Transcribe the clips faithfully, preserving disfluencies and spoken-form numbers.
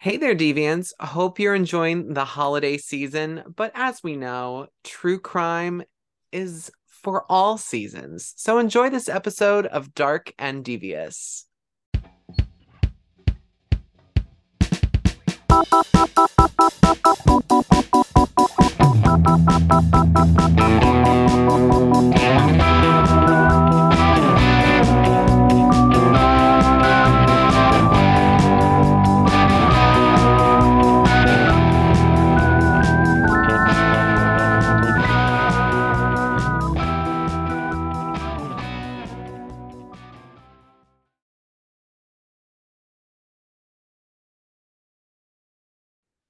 Hey there, Deviants. Hope you're enjoying the holiday season. But as we know, true crime is for all seasons. So enjoy this episode of Dark and Devious.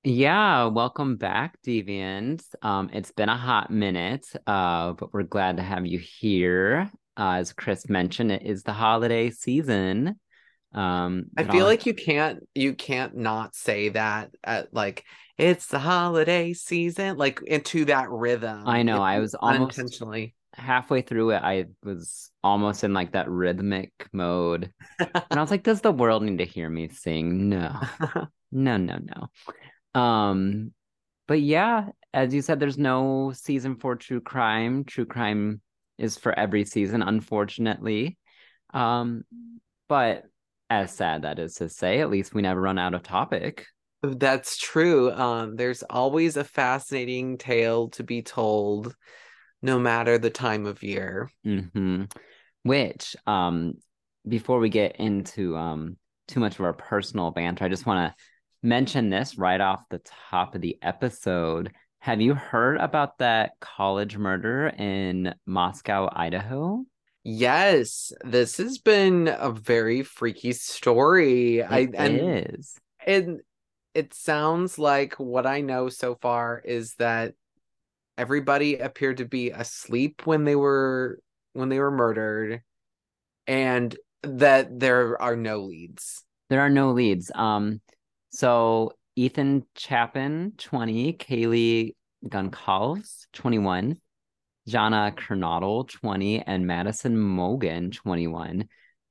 Yeah, welcome back, Deviants. Um, it's been a hot minute, uh, but we're glad to have you here. Uh, as Chris mentioned, it is the holiday season. Um, I feel all... like you can't you can't not say that at like it's the holiday season, like into that rhythm. I know. It, I was almost unintentionally halfway through it. I was almost in like that rhythmic mode, and I was like, "Does the world need to hear me sing?" No, no, no, no. Um, but yeah, as you said, there's no season for true crime. True crime is for every season, unfortunately. Um, but as sad that is to say, at least we never run out of topic. That's true. Um, there's always a fascinating tale to be told, no matter the time of year. Mm-hmm. Which, um, before we get into um too much of our personal banter, I just want to mention this right off the top of the episode. Have you heard about that college murder in Moscow, Idaho? Yes, this has been a very freaky story. It I, and, is. And it sounds like what I know so far is that everybody appeared to be asleep when they were when they were murdered, and that there are no leads. There are no leads. Um. So Ethan Chapin, twenty, Kaylee Goncalves, twenty-one, Jana Kernodle, twenty, and Madison Morgan, twenty-one.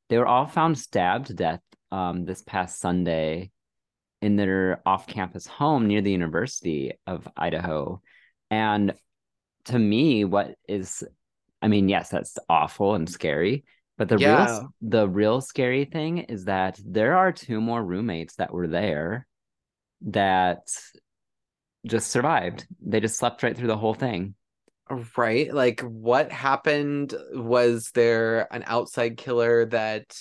They were all found stabbed to death um, this past Sunday in their off-campus home near the University of Idaho. And to me, what is, I mean, yes, that's awful and scary. But the yeah. real the real scary thing is that there are two more roommates that were there that just survived. They just slept right through the whole thing. Right? Like, what happened? Was there an outside killer that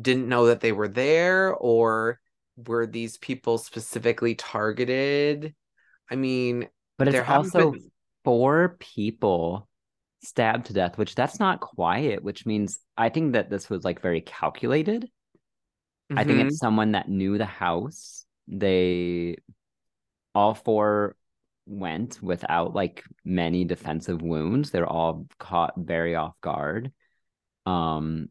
didn't know that they were there? Or were these people specifically targeted? I mean... But it's there also been... four people... stabbed to death, which that's not quiet, which means I think that this was like very calculated. Mm-hmm. I think it's someone that knew the house. They all four went without like many defensive wounds. They're all caught very off guard. Um,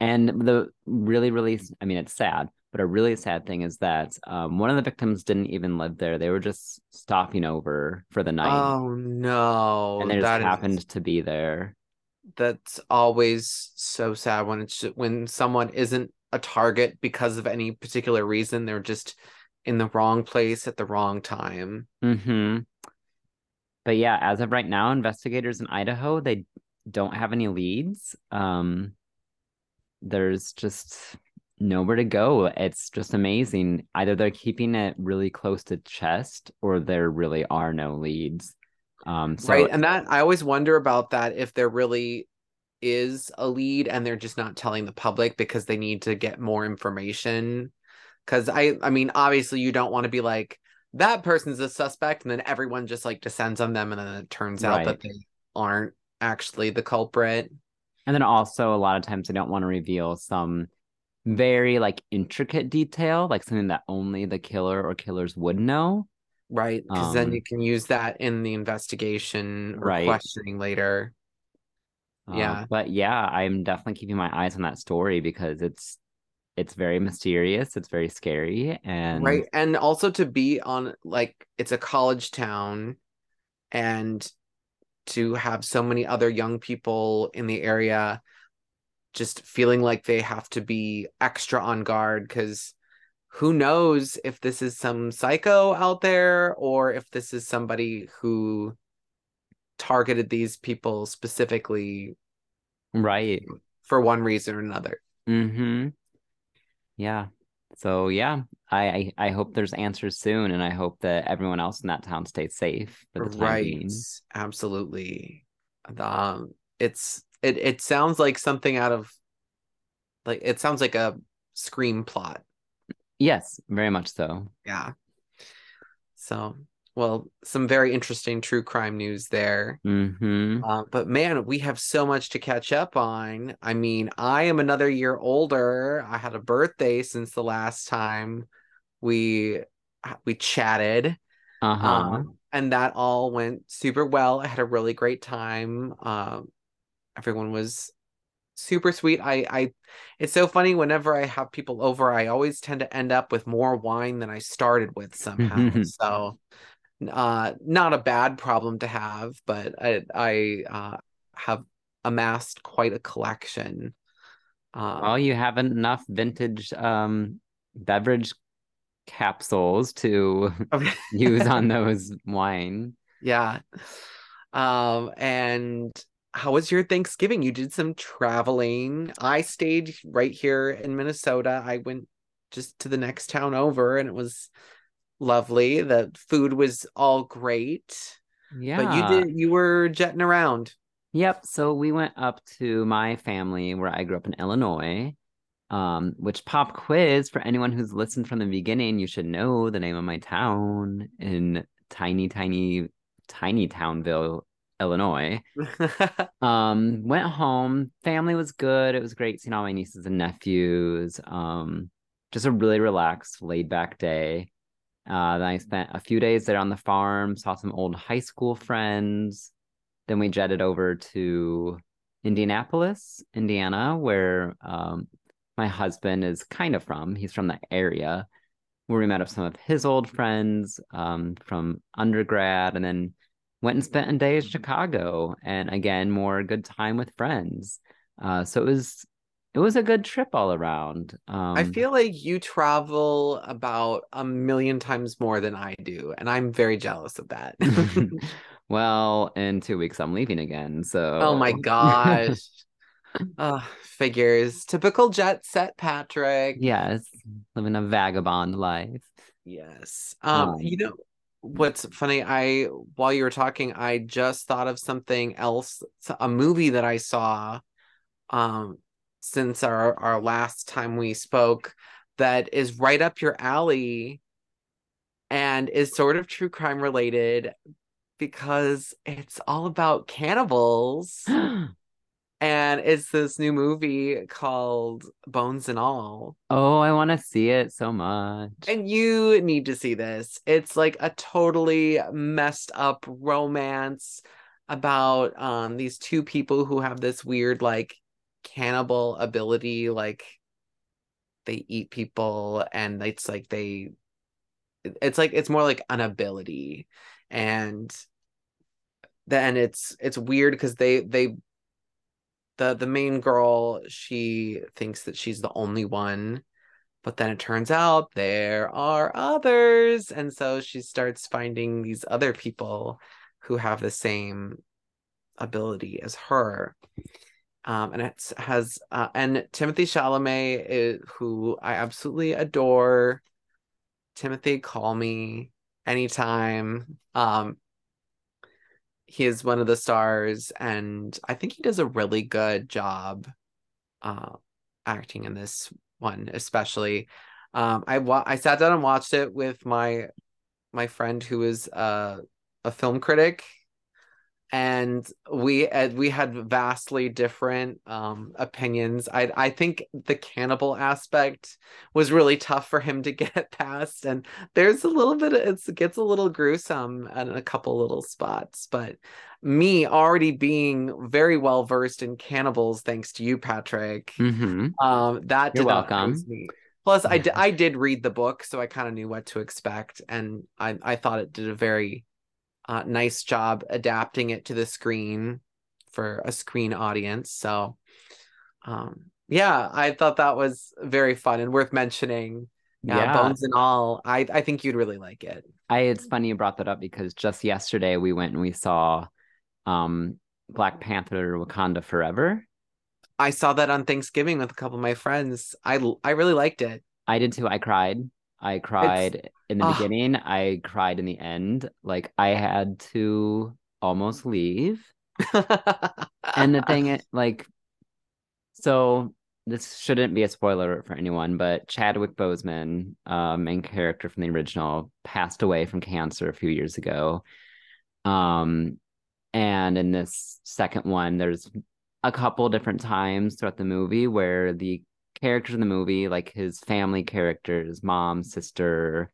and the really, really, I mean, it's sad, but a really sad thing is that um, one of the victims didn't even live there. They were just stopping over for the night. Oh, no. And they just that happened is, to be there. That's always so sad when it's when someone isn't a target because of any particular reason. They're just in the wrong place at the wrong time. Mm-hmm. But yeah, as of right now, investigators in Idaho, they don't have any leads. Um, there's just... nowhere to go. It's just amazing. Either they're keeping it really close to chest or there really are no leads. Um, so right. And that I always wonder about that, if there really is a lead and they're just not telling the public because they need to get more information. Because I, I mean, obviously you don't want to be like, that person's a suspect, and then everyone just like descends on them and then it turns out right. that they aren't actually the culprit. And then also a lot of times they don't want to reveal some very like intricate detail, like something that only the killer or killers would know, right? Because um, then you can use that in the investigation or right. questioning later. Uh, yeah, but yeah, I'm definitely keeping my eyes on that story because it's it's very mysterious, it's very scary, and right, and also to be on like it's a college town, and to have so many other young people in the area just feeling like they have to be extra on guard because who knows if this is some psycho out there or if this is somebody who targeted these people specifically, right, for one reason or another. Mm-hmm. Yeah. So yeah, I, I I hope there's answers soon, and I hope that everyone else in that town stays safe for the time right. being. Absolutely. Um, it's it it sounds like something out of like it sounds like a Scream plot. Yes, very much so. Yeah. So, well, some very interesting true crime news there. Mm-hmm. Uh, but man, we have so much to catch up on. I mean, I am another year older. I had a birthday since the last time we we chatted. Uh-huh. Um, and that all went super well. I had a really great time. Um, everyone was super sweet. I, I, it's so funny, whenever I have people over, I always tend to end up with more wine than I started with somehow. So uh not a bad problem to have, but I I uh have amassed quite a collection. Um, well, you have enough vintage um beverage capsules to use on those wine. Yeah. Um and how was your Thanksgiving? You did some traveling. I stayed right here in Minnesota. I went just to the next town over, and it was lovely. The food was all great. Yeah. But you did, you were jetting around. Yep. So we went up to my family where I grew up in Illinois, um, which, pop quiz, for anyone who's listened from the beginning, you should know the name of my town in tiny, tiny, tiny Townville, Illinois. Um, went home. Family was good. It was great seeing all my nieces and nephews. Um, just a really relaxed, laid back day. Uh, then I spent a few days there on the farm, saw some old high school friends. Then we jetted over to Indianapolis, Indiana, where um, my husband is kind of from. He's from the area, where we met up some of his old friends um, from undergrad, and then went and spent a day in Chicago, and again, more good time with friends. Uh, so it was it was a good trip all around. Um, I feel like you travel about a million times more than I do, and I'm very jealous of that. Well, in two weeks, I'm leaving again. So, oh my gosh. Oh, figures. Typical jet set, Patrick. Yes, living a vagabond life. Yes. Um, um, you know, what's funny, I while you were talking, I just thought of something else, a movie that I saw um, since our, our last time we spoke that is right up your alley and is sort of true crime related because it's all about cannibals. And it's this new movie called Bones and All. Oh, I want to see it so much. And you need to see this. It's like a totally messed up romance about um, these two people who have this weird, like, cannibal ability. Like, they eat people, and it's like they... It's like, it's more like an ability. And then it's, it's weird because they... they The the main girl, she thinks that she's the only one, but then it turns out there are others. And so she starts finding these other people who have the same ability as her. Um, and it has uh, and Timothy Chalamet, is, who I absolutely adore. Timothy, call me anytime. Um He is one of the stars, and I think he does a really good job uh, acting in this one, especially. Um, I wa- I sat down and watched it with my my friend who is uh, a film critic, and we uh, we had vastly different um, opinions. I I think the cannibal aspect was really tough for him to get past, and there's a little bit of, it's, it gets a little gruesome in a couple little spots. But me already being very well versed in cannibals, thanks to you, Patrick. Mm-hmm. Um, that did You're not welcome. Me. Plus, I d- I did read the book, so I kind of knew what to expect, and I I thought it did a very Uh, nice job adapting it to the screen for a screen audience. So um, yeah, I thought that was very fun and worth mentioning Yeah, yeah. Bones and All. I, I think you'd really like it. I, it's funny you brought that up because just yesterday we went and we saw um, Black Panther Wakanda Forever. I saw that on Thanksgiving with a couple of my friends. I, I really liked it. I did too. I cried. I cried it's, in the uh, beginning. I cried in the end. Like, I had to almost leave. And the thing, like, so this shouldn't be a spoiler for anyone, but Chadwick Boseman, uh, main character from the original, passed away from cancer a few years ago. Um, and in this second one, there's a couple different times throughout the movie where the characters in the movie, like his family characters, mom, sister,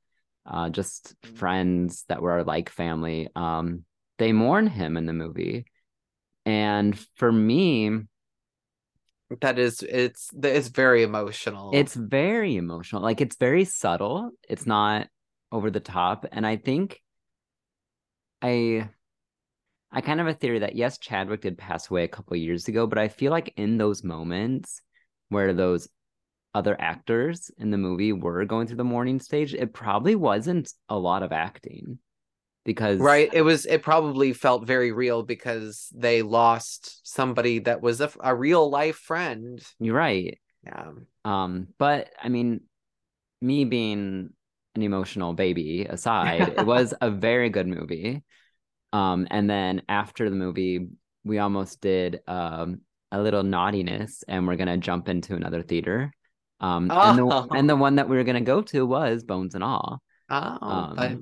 uh, just friends that were like family, um, they mourn him in the movie. And for me, that is, it's, it's very emotional. It's very emotional. Like, it's very subtle. It's not over the top. And I think I, I kind of have a theory that, yes, Chadwick did pass away a couple of years ago, but I feel like in those moments where those other actors in the movie were going through the mourning stage, it probably wasn't a lot of acting. Because right, it was it probably felt very real because they lost somebody that was a, a real life friend. You're right. Yeah. Um, but I mean, me being an emotional baby aside, it was a very good movie. Um, and then after the movie, we almost did um a little naughtiness, and we're gonna jump into another theater. Um, oh. and the and the one that we were gonna go to was Bones and All. Oh. Um, but-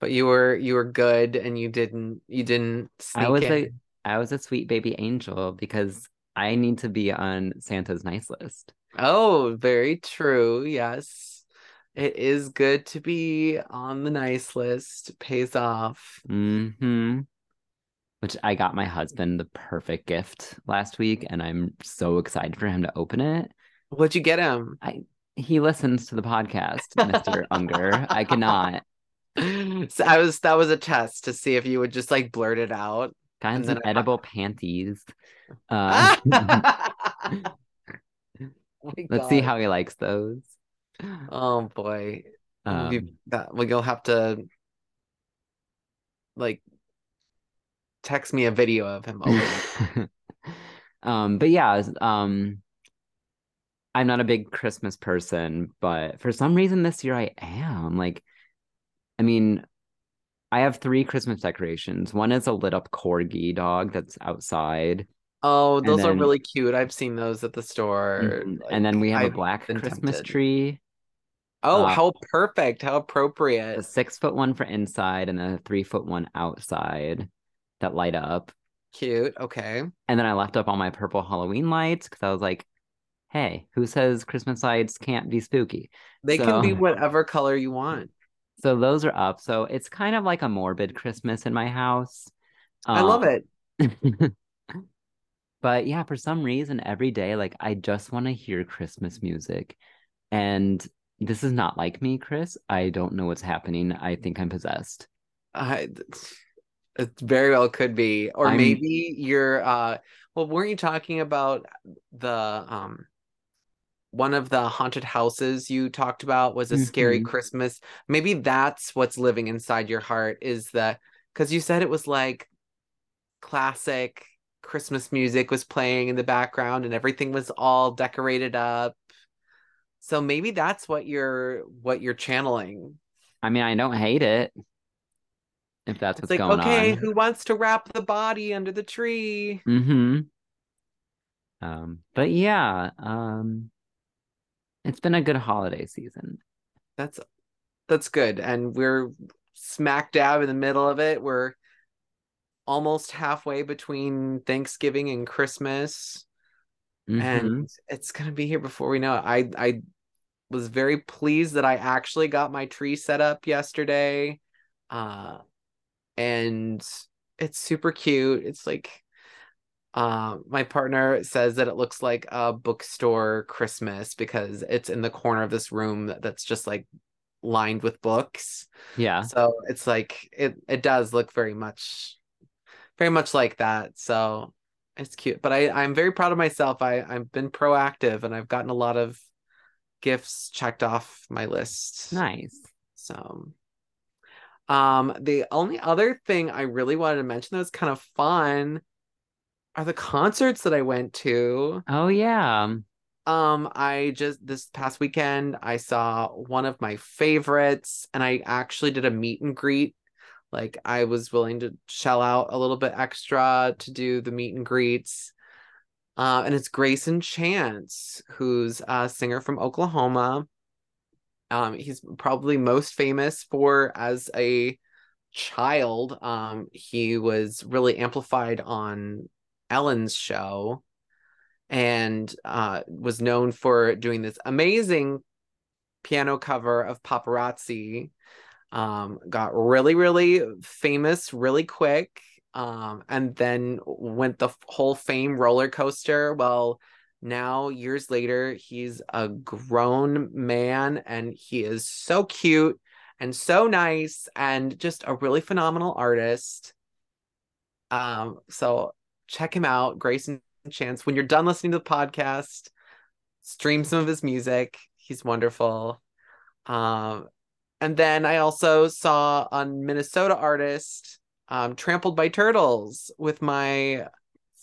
But you were you were good, and you didn't you didn't sneak I was in. a I was a sweet baby angel because I need to be on Santa's nice list. Oh, very true. Yes, it is good to be on the nice list. It pays off. Mm-hmm. Which I got my husband the perfect gift last week, and I'm so excited for him to open it. What'd you get him? I he listens to the podcast, Mister Unger. I cannot. So I was that was a test to see if you would just like blurt it out. Got some edible I... panties. Uh, oh, let's see how he likes those. Oh boy, um, we, that, well, you'll have to like text me a video of him. um, but yeah, um, I'm not a big Christmas person, but for some reason this year I am like. I mean, I have three Christmas decorations. One is a lit up corgi dog that's outside. Oh, those then, are really cute. I've seen those at the store. Mm-hmm. Like, and then we have I've a black Christmas tempted. tree. Oh, uh, how perfect. How appropriate. A six foot one for inside and a three foot one outside that light up. Cute. Okay. And then I left up all my purple Halloween lights because I was like, hey, who says Christmas lights can't be spooky? They so... can be whatever color you want. So those are up. So it's kind of like a morbid Christmas in my house. Um, I love it. But yeah, for some reason, every day, like I just want to hear Christmas music. And this is not like me, Chris. I don't know what's happening. I think I'm possessed. I, it very well could be. Or I'm, maybe you're, uh, well, weren't you talking about the... Um... one of the haunted houses you talked about was a scary mm-hmm. Christmas. Maybe that's what's living inside your heart is the, because you said it was like classic Christmas music was playing in the background and everything was all decorated up. So maybe that's what you're, what you're channeling. I mean, I don't hate it. If that's it's what's like, going okay, on. Okay, who wants to wrap the body under the tree? Mm-hmm. Um, but yeah, um, it's been a good holiday season. That's that's good. And we're smack dab in the middle of it. We're almost halfway between Thanksgiving and Christmas. Mm-hmm. And it's going to be here before we know it. I, I was very pleased that I actually got my tree set up yesterday. Uh, and it's super cute. It's like Uh, my partner says that it looks like a bookstore Christmas because it's in the corner of this room that, that's just like lined with books. Yeah. So it's like, it, it does look very much, very much like that. So it's cute, but I, I'm very proud of myself. I I've been proactive and I've gotten a lot of gifts checked off my list. Nice. So um the only other thing I really wanted to mention that was kind of fun are the concerts that I went to. Oh yeah. Um, I just this past weekend I saw one of my favorites, and I actually did a meet and greet. Like, I was willing to shell out a little bit extra to do the meet and greets. Uh, and it's Grayson Chance, who's a singer from Oklahoma. Um, he's probably most famous for, as a child, um, he was really amplified on Ellen's show, and uh, was known for doing this amazing piano cover of Paparazzi. Um, got really, really famous really quick, um, and then went the whole fame roller coaster. Well, now years later, he's a grown man, and he is so cute and so nice and just a really phenomenal artist. Um, so check him out, Grayson Chance. When you're done listening to the podcast, stream some of his music. He's wonderful. Um, And then I also saw a Minnesota artist, um, Trampled by Turtles, with my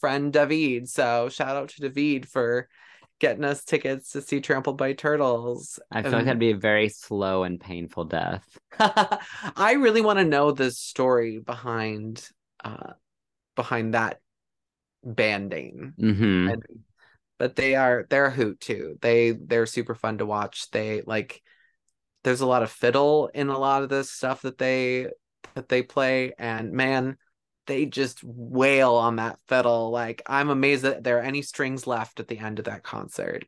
friend David. So shout out to David for getting us tickets to see Trampled by Turtles. I feel and... like that'd be a very slow and painful death. I really want to know the story behind uh, behind that band name. Mm-hmm. And, but they are they're a hoot too. They they're super fun to watch. They like. There's a lot of fiddle in a lot of this stuff that they that they play, and man, they just wail on that fiddle. Like, I'm amazed that there are any strings left at the end of that concert.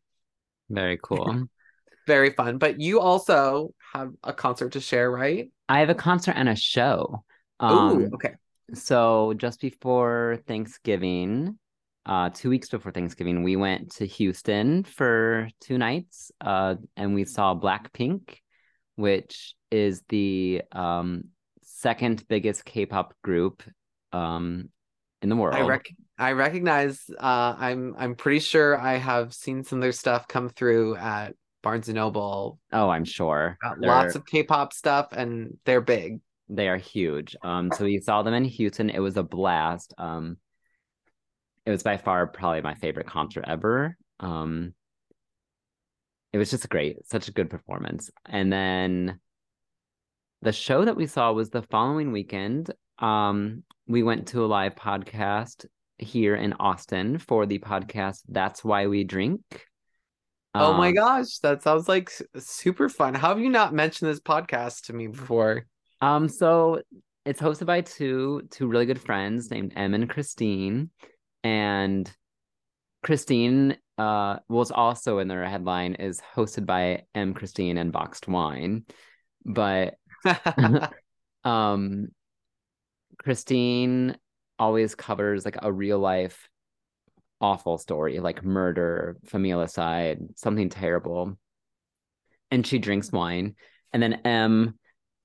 Very cool. Very fun. But you also have a concert to share, right? I have a concert and a show. Um, Ooh, okay. So just before Thanksgiving, uh, two weeks before Thanksgiving, we went to Houston for two nights, uh, and we saw Blackpink, which is the um, second biggest K-pop group um, in the world. I, rec- I recognize. Uh, I'm I'm pretty sure I have seen some of their stuff come through at Barnes and Noble. Oh, I'm sure. Uh, lots of K-pop stuff, and they're big. They are huge. Um, so we saw them in Houston. It was a blast. Um, it was by far probably my favorite concert ever. Um, It was just great. Such a good performance. And then the show that we saw was the following weekend. Um, we went to a live podcast here in Austin for the podcast That's Why We Drink. Oh um, my gosh. That sounds like super fun. How have you not mentioned this podcast to me before? Um, so it's hosted by two, two really good friends named Em and Christine. And Christine uh, was also in their headline is hosted by M. Christine and Boxed Wine. But um, Christine always covers like a real life awful story, like murder, familicide, something terrible. And she drinks wine. And then M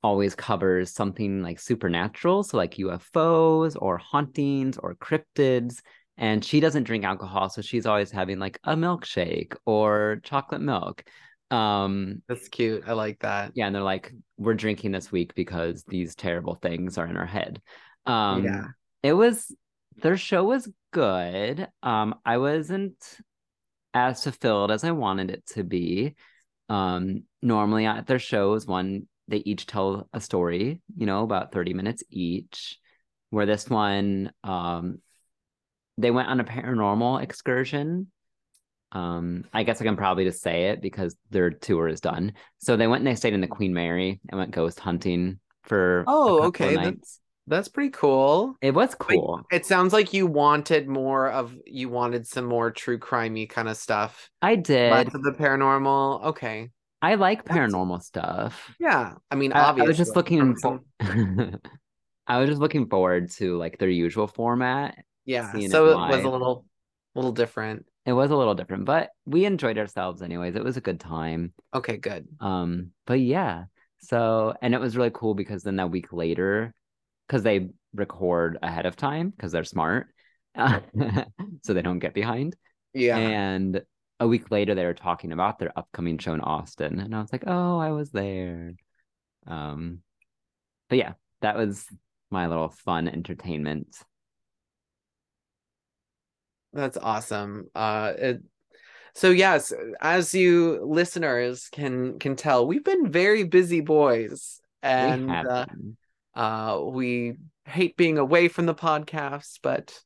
always covers something like supernatural. So like U F Os or hauntings or cryptids. And she doesn't drink alcohol, so she's always having like a milkshake or chocolate milk. Um, That's cute. I like that. Yeah, and they're like, we're drinking this week because these terrible things are in our head. Um, yeah. It was, their show was good. Um, I wasn't as fulfilled as I wanted it to be. Um, normally at their shows, one, they each tell a story, you know, about thirty minutes each, where this one... Um, They went on a paranormal excursion. Um, I guess I can probably just say it because their tour is done. So they went and they stayed in the Queen Mary and went ghost hunting for oh, okay, that's, that's pretty cool. It was cool. But it sounds like you wanted more of you wanted some more true crimey kind of stuff. I did. Less of the paranormal. Okay. I like paranormal that's... stuff. Yeah, I mean, I, obviously, I was just looking. For... I was just looking forward to like their usual format. Yeah, so it was a little little different. It was a little different, but we enjoyed ourselves anyways. It was a good time. Okay, good. Um, but yeah, so, and it was really cool because then that week later, because they record ahead of time because they're smart, so they don't get behind. Yeah. And a week later they were talking about their upcoming show in Austin, and I was like, oh, I was there. Um, but yeah, that was my little fun entertainment. That's awesome. Uh, it, so yes, as you listeners can can tell, we've been very busy boys, and we, uh, uh, we hate being away from the podcast, but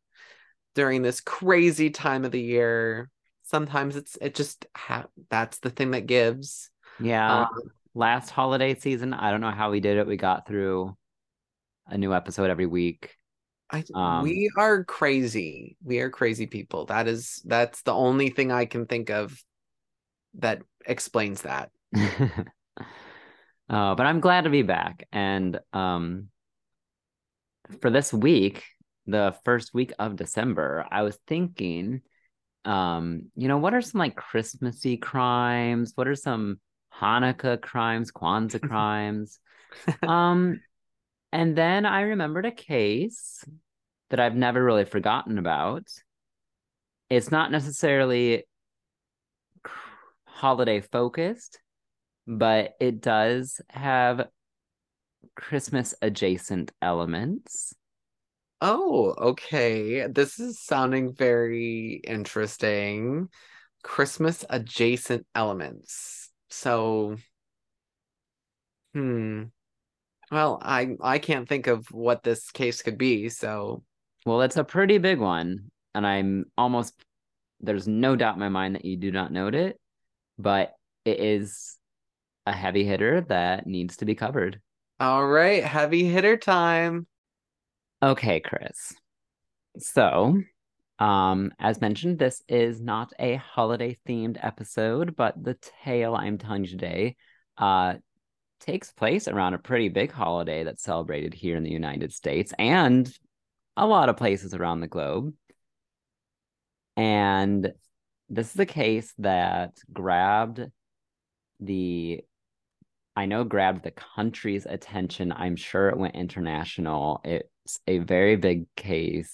during this crazy time of the year, sometimes it's it just ha- that's the thing that gives. Yeah. Um, last holiday season, I don't know how we did it. We got through a new episode every week. I, um, we are crazy. We are crazy people. That is, that's the only thing I can think of that explains that. uh, but I'm glad to be back. And um, for this week, the first week of December, I was thinking, um, you know, what are some like Christmassy crimes? What are some Hanukkah crimes, Kwanzaa crimes? um. And then I remembered a case that I've never really forgotten about. It's not necessarily holiday focused, but it does have Christmas adjacent elements. Oh, okay. This is sounding very interesting. Christmas adjacent elements. So, hmm. Well, I, I can't think of what this case could be, so... Well, it's a pretty big one, and I'm almost... There's no doubt in my mind that you do not note it, but it is a heavy hitter that needs to be covered. All right, heavy hitter time! Okay, Chris. So, um, as mentioned, this is not a holiday-themed episode, but the tale I'm telling you today, uh... takes place around a pretty big holiday that's celebrated here in the United States and a lot of places around the globe. And this is a case that grabbed the, I know grabbed the country's attention. I'm sure it went international. It's a very big case.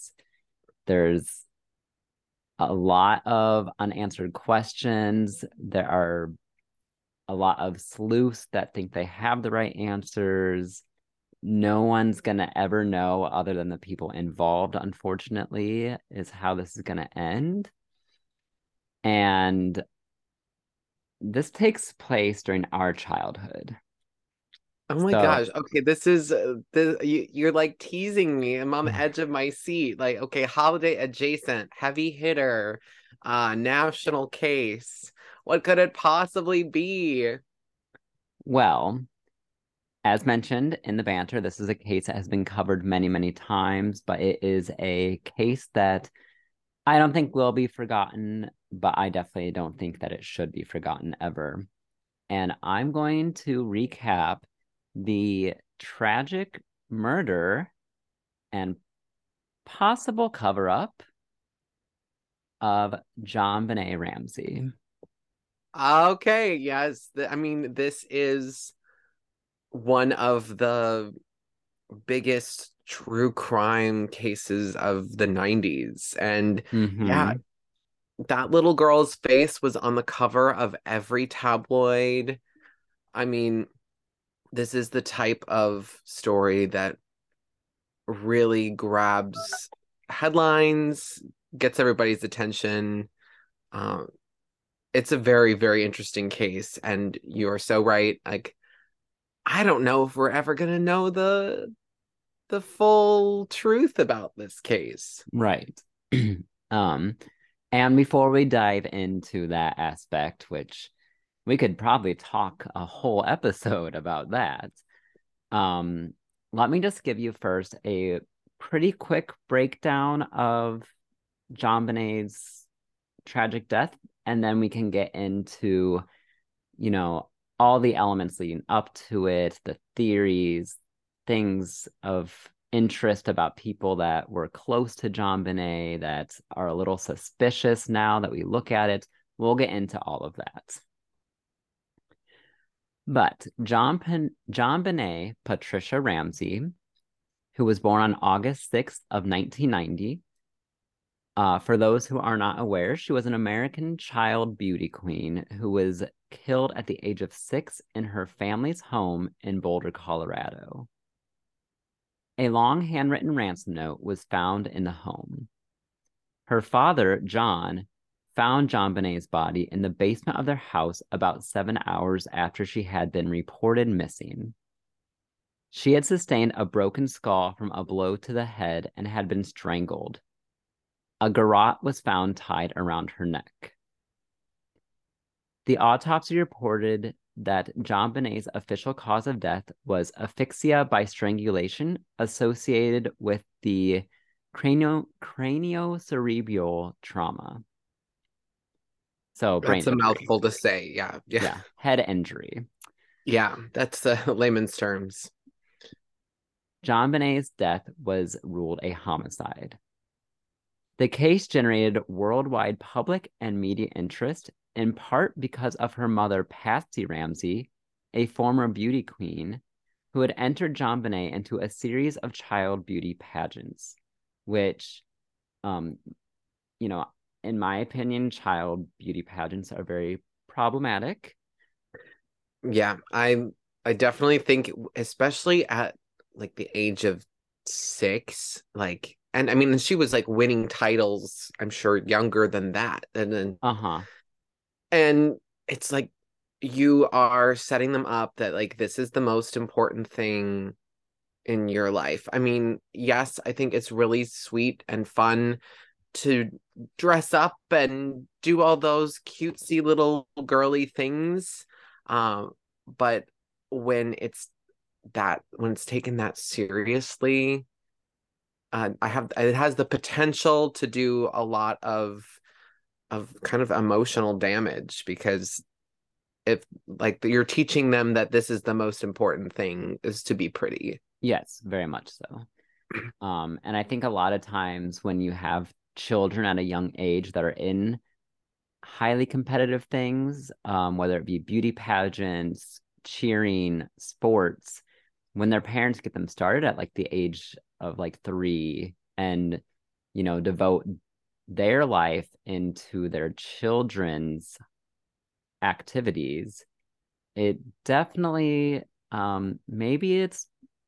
There's a lot of unanswered questions. There are a lot of sleuths that think they have the right answers. No one's going to ever know other than the people involved, unfortunately, is how this is going to end. And this takes place during our childhood. Oh my so, gosh. Okay, this is, uh, this, you, you're like teasing me. I'm on the edge of my seat. Like, okay, holiday adjacent, heavy hitter, uh, national case. What could it possibly be? Well, as mentioned in the banter, this is a case that has been covered many, many times, but it is a case that I don't think will be forgotten, but I definitely don't think that it should be forgotten ever. And I'm going to recap the tragic murder and possible cover-up of JonBenet Ramsey. Okay, yes. I mean, this is one of the biggest true crime cases of the nineties. And mm-hmm. yeah, that little girl's face was on the cover of every tabloid. I mean, this is the type of story that really grabs headlines, gets everybody's attention. Um, It's a very, very interesting case, and you are so right. Like, I don't know if we're ever going to know the the full truth about this case. Right. um, and before we dive into that aspect, which we could probably talk a whole episode about that, um, let me just give you first a pretty quick breakdown of JonBenet's tragic death. And then we can get into, you know, all the elements leading up to it, the theories, things of interest about people that were close to JonBenet that are a little suspicious now that we look at it. We'll get into all of that. But John JonBenet Patricia Ramsey, who was born on August sixth of nineteen ninety, Uh, for those who are not aware, she was an American child beauty queen who was killed at the age of six in her family's home in Boulder, Colorado. A long handwritten ransom note was found in the home. Her father, John, found JonBenet's body in the basement of their house about seven hours after she had been reported missing. She had sustained a broken skull from a blow to the head and had been strangled. A garrote was found tied around her neck. The autopsy reported that JonBenet's official cause of death was asphyxia by strangulation associated with the cranio craniocerebral trauma. So brain that's injury. A mouthful to say. Yeah, yeah. Yeah. Head injury. Yeah. That's the layman's terms. JonBenet's death was ruled a homicide. The case generated worldwide public and media interest, in part because of her mother, Patsy Ramsey, a former beauty queen, who had entered JonBenet into a series of child beauty pageants, which, um, you know, in my opinion, child beauty pageants are very problematic. Yeah, I I definitely think, especially at like the age of six, like, and I mean, she was like winning titles, I'm sure, younger than that. And then, uh-huh. And it's like, you are setting them up that like, this is the most important thing in your life. I mean, yes, I think it's really sweet and fun to dress up and do all those cutesy little girly things. Um, but when it's that, when it's taken that seriously, uh, I have, it has the potential to do a lot of, of kind of emotional damage, because if like you're teaching them that this is the most important thing is to be pretty. Yes, very much so. Um, and I think a lot of times when you have children at a young age that are in highly competitive things, um, whether it be beauty pageants, cheering, sports, when their parents get them started at like the age of like three and, you know, devote their life into their children's activities, it definitely, um, maybe it's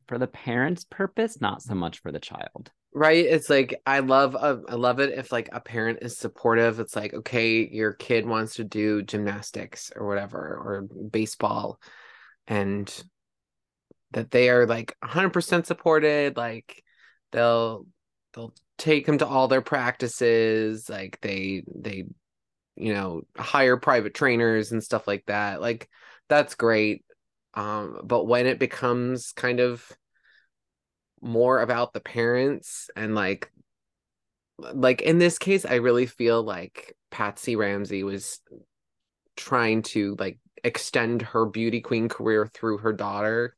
for the parents' purpose, not so much for the child. Right. It's like, I love, a, I love it if like a parent is supportive. It's like, okay, your kid wants to do gymnastics or whatever, or baseball, and that they are like one hundred percent supported. Like they'll, they'll take them to all their practices. Like they, they, you know, hire private trainers and stuff like that. Like that's great. Um, but when it becomes kind of more about the parents, and like like in this case I really feel like Patsy Ramsey was trying to like extend her beauty queen career through her daughter.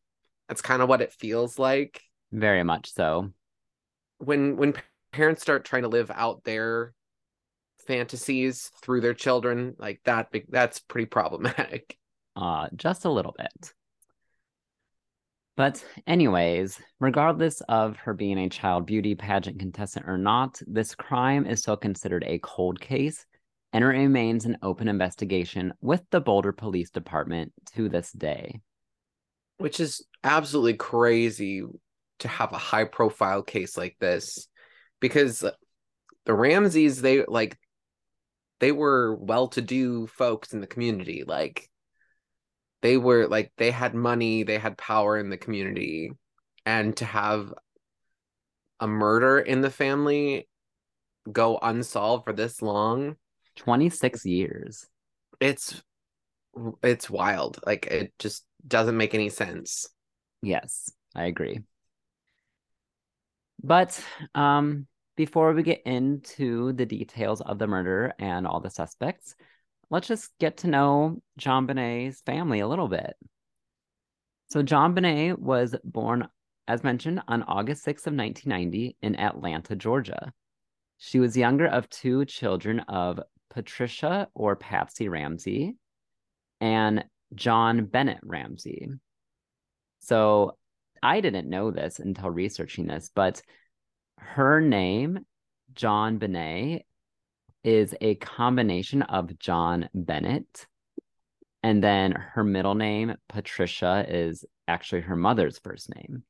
That's kind of what it feels like. Very much so. When when parents start trying to live out their fantasies through their children, like that that's pretty problematic. Uh just a little bit. But anyways, regardless of her being a child beauty pageant contestant or not, this crime is still considered a cold case, and it remains an open investigation with the Boulder Police Department to this day. Which is absolutely crazy to have a high-profile case like this, because the Ramseys, they like they were well-to-do folks in the community, like. They were like, they had money, they had power in the community, and to have a murder in the family go unsolved for this long, twenty-six years. It's, it's wild. Like it just doesn't make any sense. Yes, I agree. But um, before we get into the details of the murder and all the suspects, let's just get to know JonBenet's family a little bit. So JonBenet was born, as mentioned, on August sixth of nineteen ninety in Atlanta, Georgia. She was younger of two children of Patricia or Patsy Ramsey and John Bennett Ramsey. So I didn't know this until researching this, but her name JonBenet is a combination of John Bennett, and then her middle name, Patricia, is actually her mother's first name.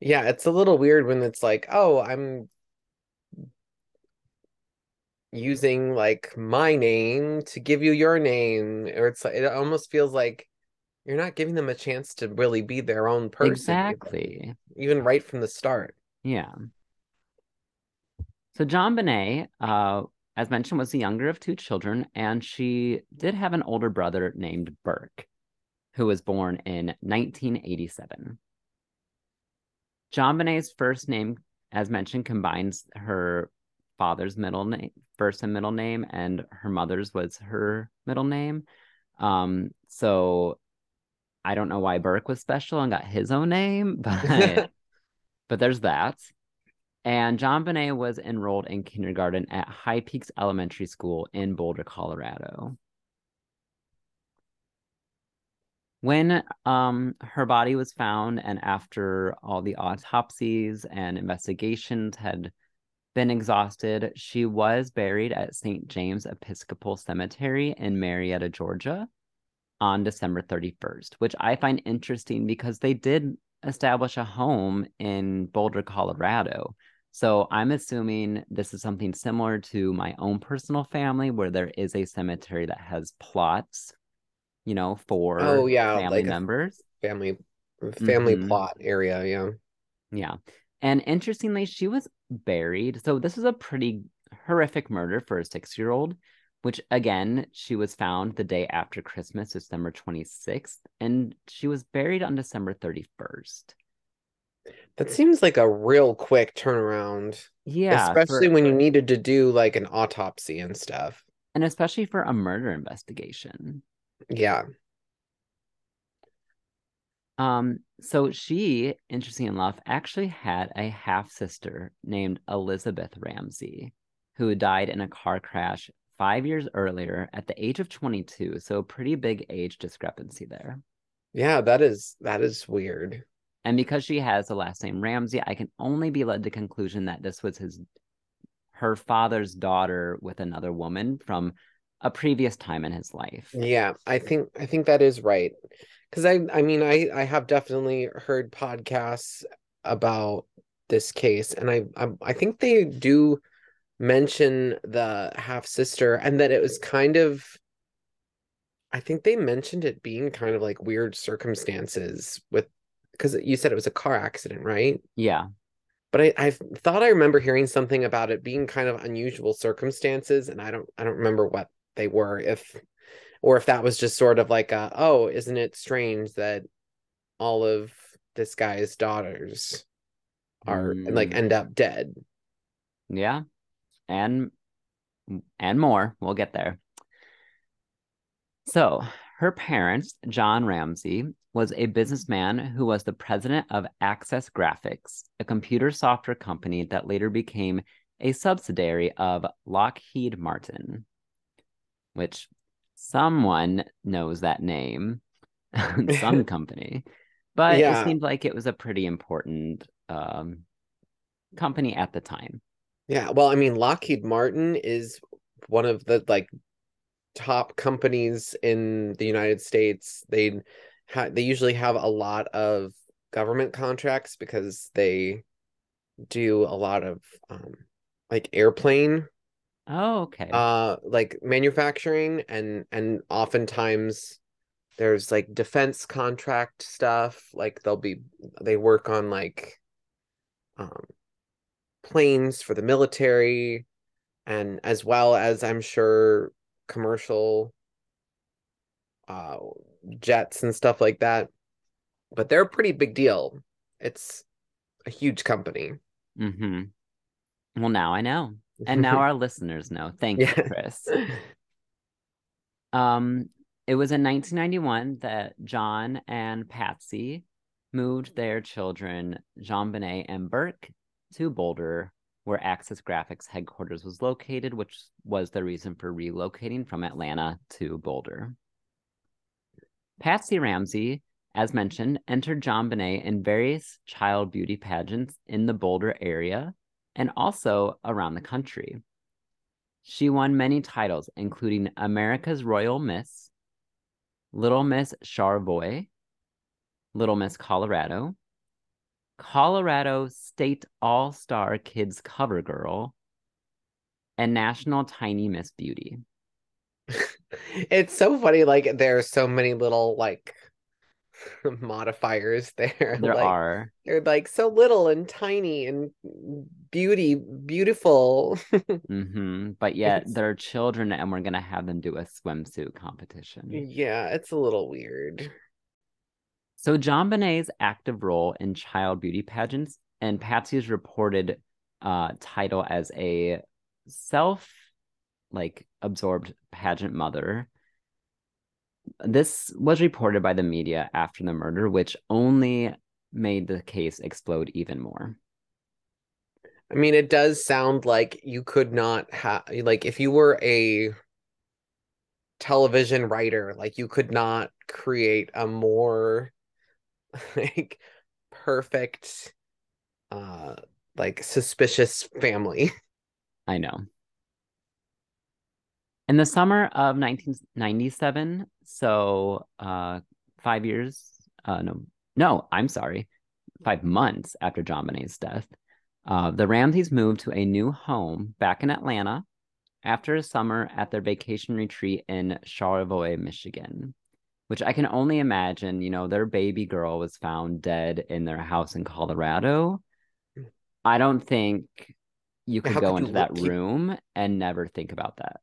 Yeah, it's a little weird when it's like, oh, I'm using like my name to give you your name, or it's like, it almost feels like you're not giving them a chance to really be their own person. Exactly. Even right from the start. Yeah. So JonBenet, uh, as mentioned, was the younger of two children, and she did have an older brother named Burke, who was born in nineteen eighty-seven. JonBenet's first name, as mentioned, combines her father's middle name, first and middle name, and her mother's was her middle name. Um, so I don't know why Burke was special and got his own name, but but there's that. And JonBenet was enrolled in kindergarten at High Peaks Elementary School in Boulder, Colorado. When um, her body was found, and after all the autopsies and investigations had been exhausted, she was buried at Saint James Episcopal Cemetery in Marietta, Georgia, on December thirty-first, which I find interesting because they did establish a home in Boulder, Colorado. So I'm assuming this is something similar to my own personal family, where there is a cemetery that has plots, you know, for oh, yeah, family like members. Family family mm-hmm. plot area, yeah. Yeah. And interestingly, she was buried. So this is a pretty horrific murder for a six-year-old, which, again, she was found the day after Christmas, December twenty-sixth, and she was buried on December thirty-first. That seems like a real quick turnaround. Yeah. Especially for, when you needed to do, like, an autopsy and stuff. And especially for a murder investigation. Yeah. Um. So she, interesting enough, actually had a half-sister named Elizabeth Ramsey, who died in a car crash five years earlier at the age of twenty-two. So a pretty big age discrepancy there. Yeah, that is that is weird. And because she has the last name Ramsey, I can only be led to conclusion that this was his her father's daughter with another woman from a previous time in his life. Yeah, I think I think that is right. Because I I mean I I have definitely heard podcasts about this case, and I I, I think they do mention the half-sister, and that it was kind of, I think they mentioned it being kind of like weird circumstances with, because you said it was a car accident, right? Yeah. But I I thought I remember hearing something about it being kind of unusual circumstances, and I don't I don't remember what they were, if or if that was just sort of like a, oh, isn't it strange that all of this guy's daughters are mm. like end up dead? Yeah. And and more. We'll get there. So her parents, John Ramsey, was a businessman who was the president of Access Graphics, a computer software company that later became a subsidiary of Lockheed Martin, which someone knows that name, some company, but yeah. It seemed like it was a pretty important um, company at the time. Yeah, well, I mean, Lockheed Martin is one of the, like, top companies in the United States. They ha- they usually have a lot of government contracts because they do a lot of, um, like, airplane. Oh, okay. Uh, like, manufacturing, and, and oftentimes there's, like, defense contract stuff. Like, they'll be, they work on, like, um. planes for the military, and as well as, I'm sure, commercial uh jets and stuff like that. But they're a pretty big deal. It's a huge company. Mm-hmm. Well, now I know, and now our listeners know. Thank yeah. you, Chris. Um it was in nineteen ninety-one that John and Patsy moved their children, JonBenet and Burke, to Boulder, where Access Graphics headquarters was located, which was the reason for relocating from Atlanta to Boulder. Patsy Ramsey, as mentioned, entered JonBenet in various child beauty pageants in the Boulder area and also around the country. She won many titles, including America's Royal Miss, Little Miss Charlevoix, Little Miss Colorado, Colorado State All-Star Kids Cover Girl, and National Tiny Miss Beauty. It's so funny, like, there are so many little, like, modifiers there. There like, are. They're, like, so little and tiny and beauty, beautiful. Mm-hmm. But yet, it's... they're children, and we're going to have them do a swimsuit competition. Yeah, it's a little weird. So JonBenet's active role in child beauty pageants and Patsy's reported uh, title as a self, like, absorbed pageant mother. This was reported by the media after the murder, which only made the case explode even more. I mean, it does sound like you could not have, like, if you were a television writer, like, you could not create a more, like, perfect, uh, like, suspicious family. I know. In the summer of nineteen ninety-seven, so uh, five years, uh, no, no, I'm sorry, five months after JonBenet's death, uh, the Ramseys moved to a new home back in Atlanta after a summer at their vacation retreat in Charlevoix, Michigan, which I can only imagine, you know, their baby girl was found dead in their house in Colorado. I don't think you could How go could into that keep... room and never think about that.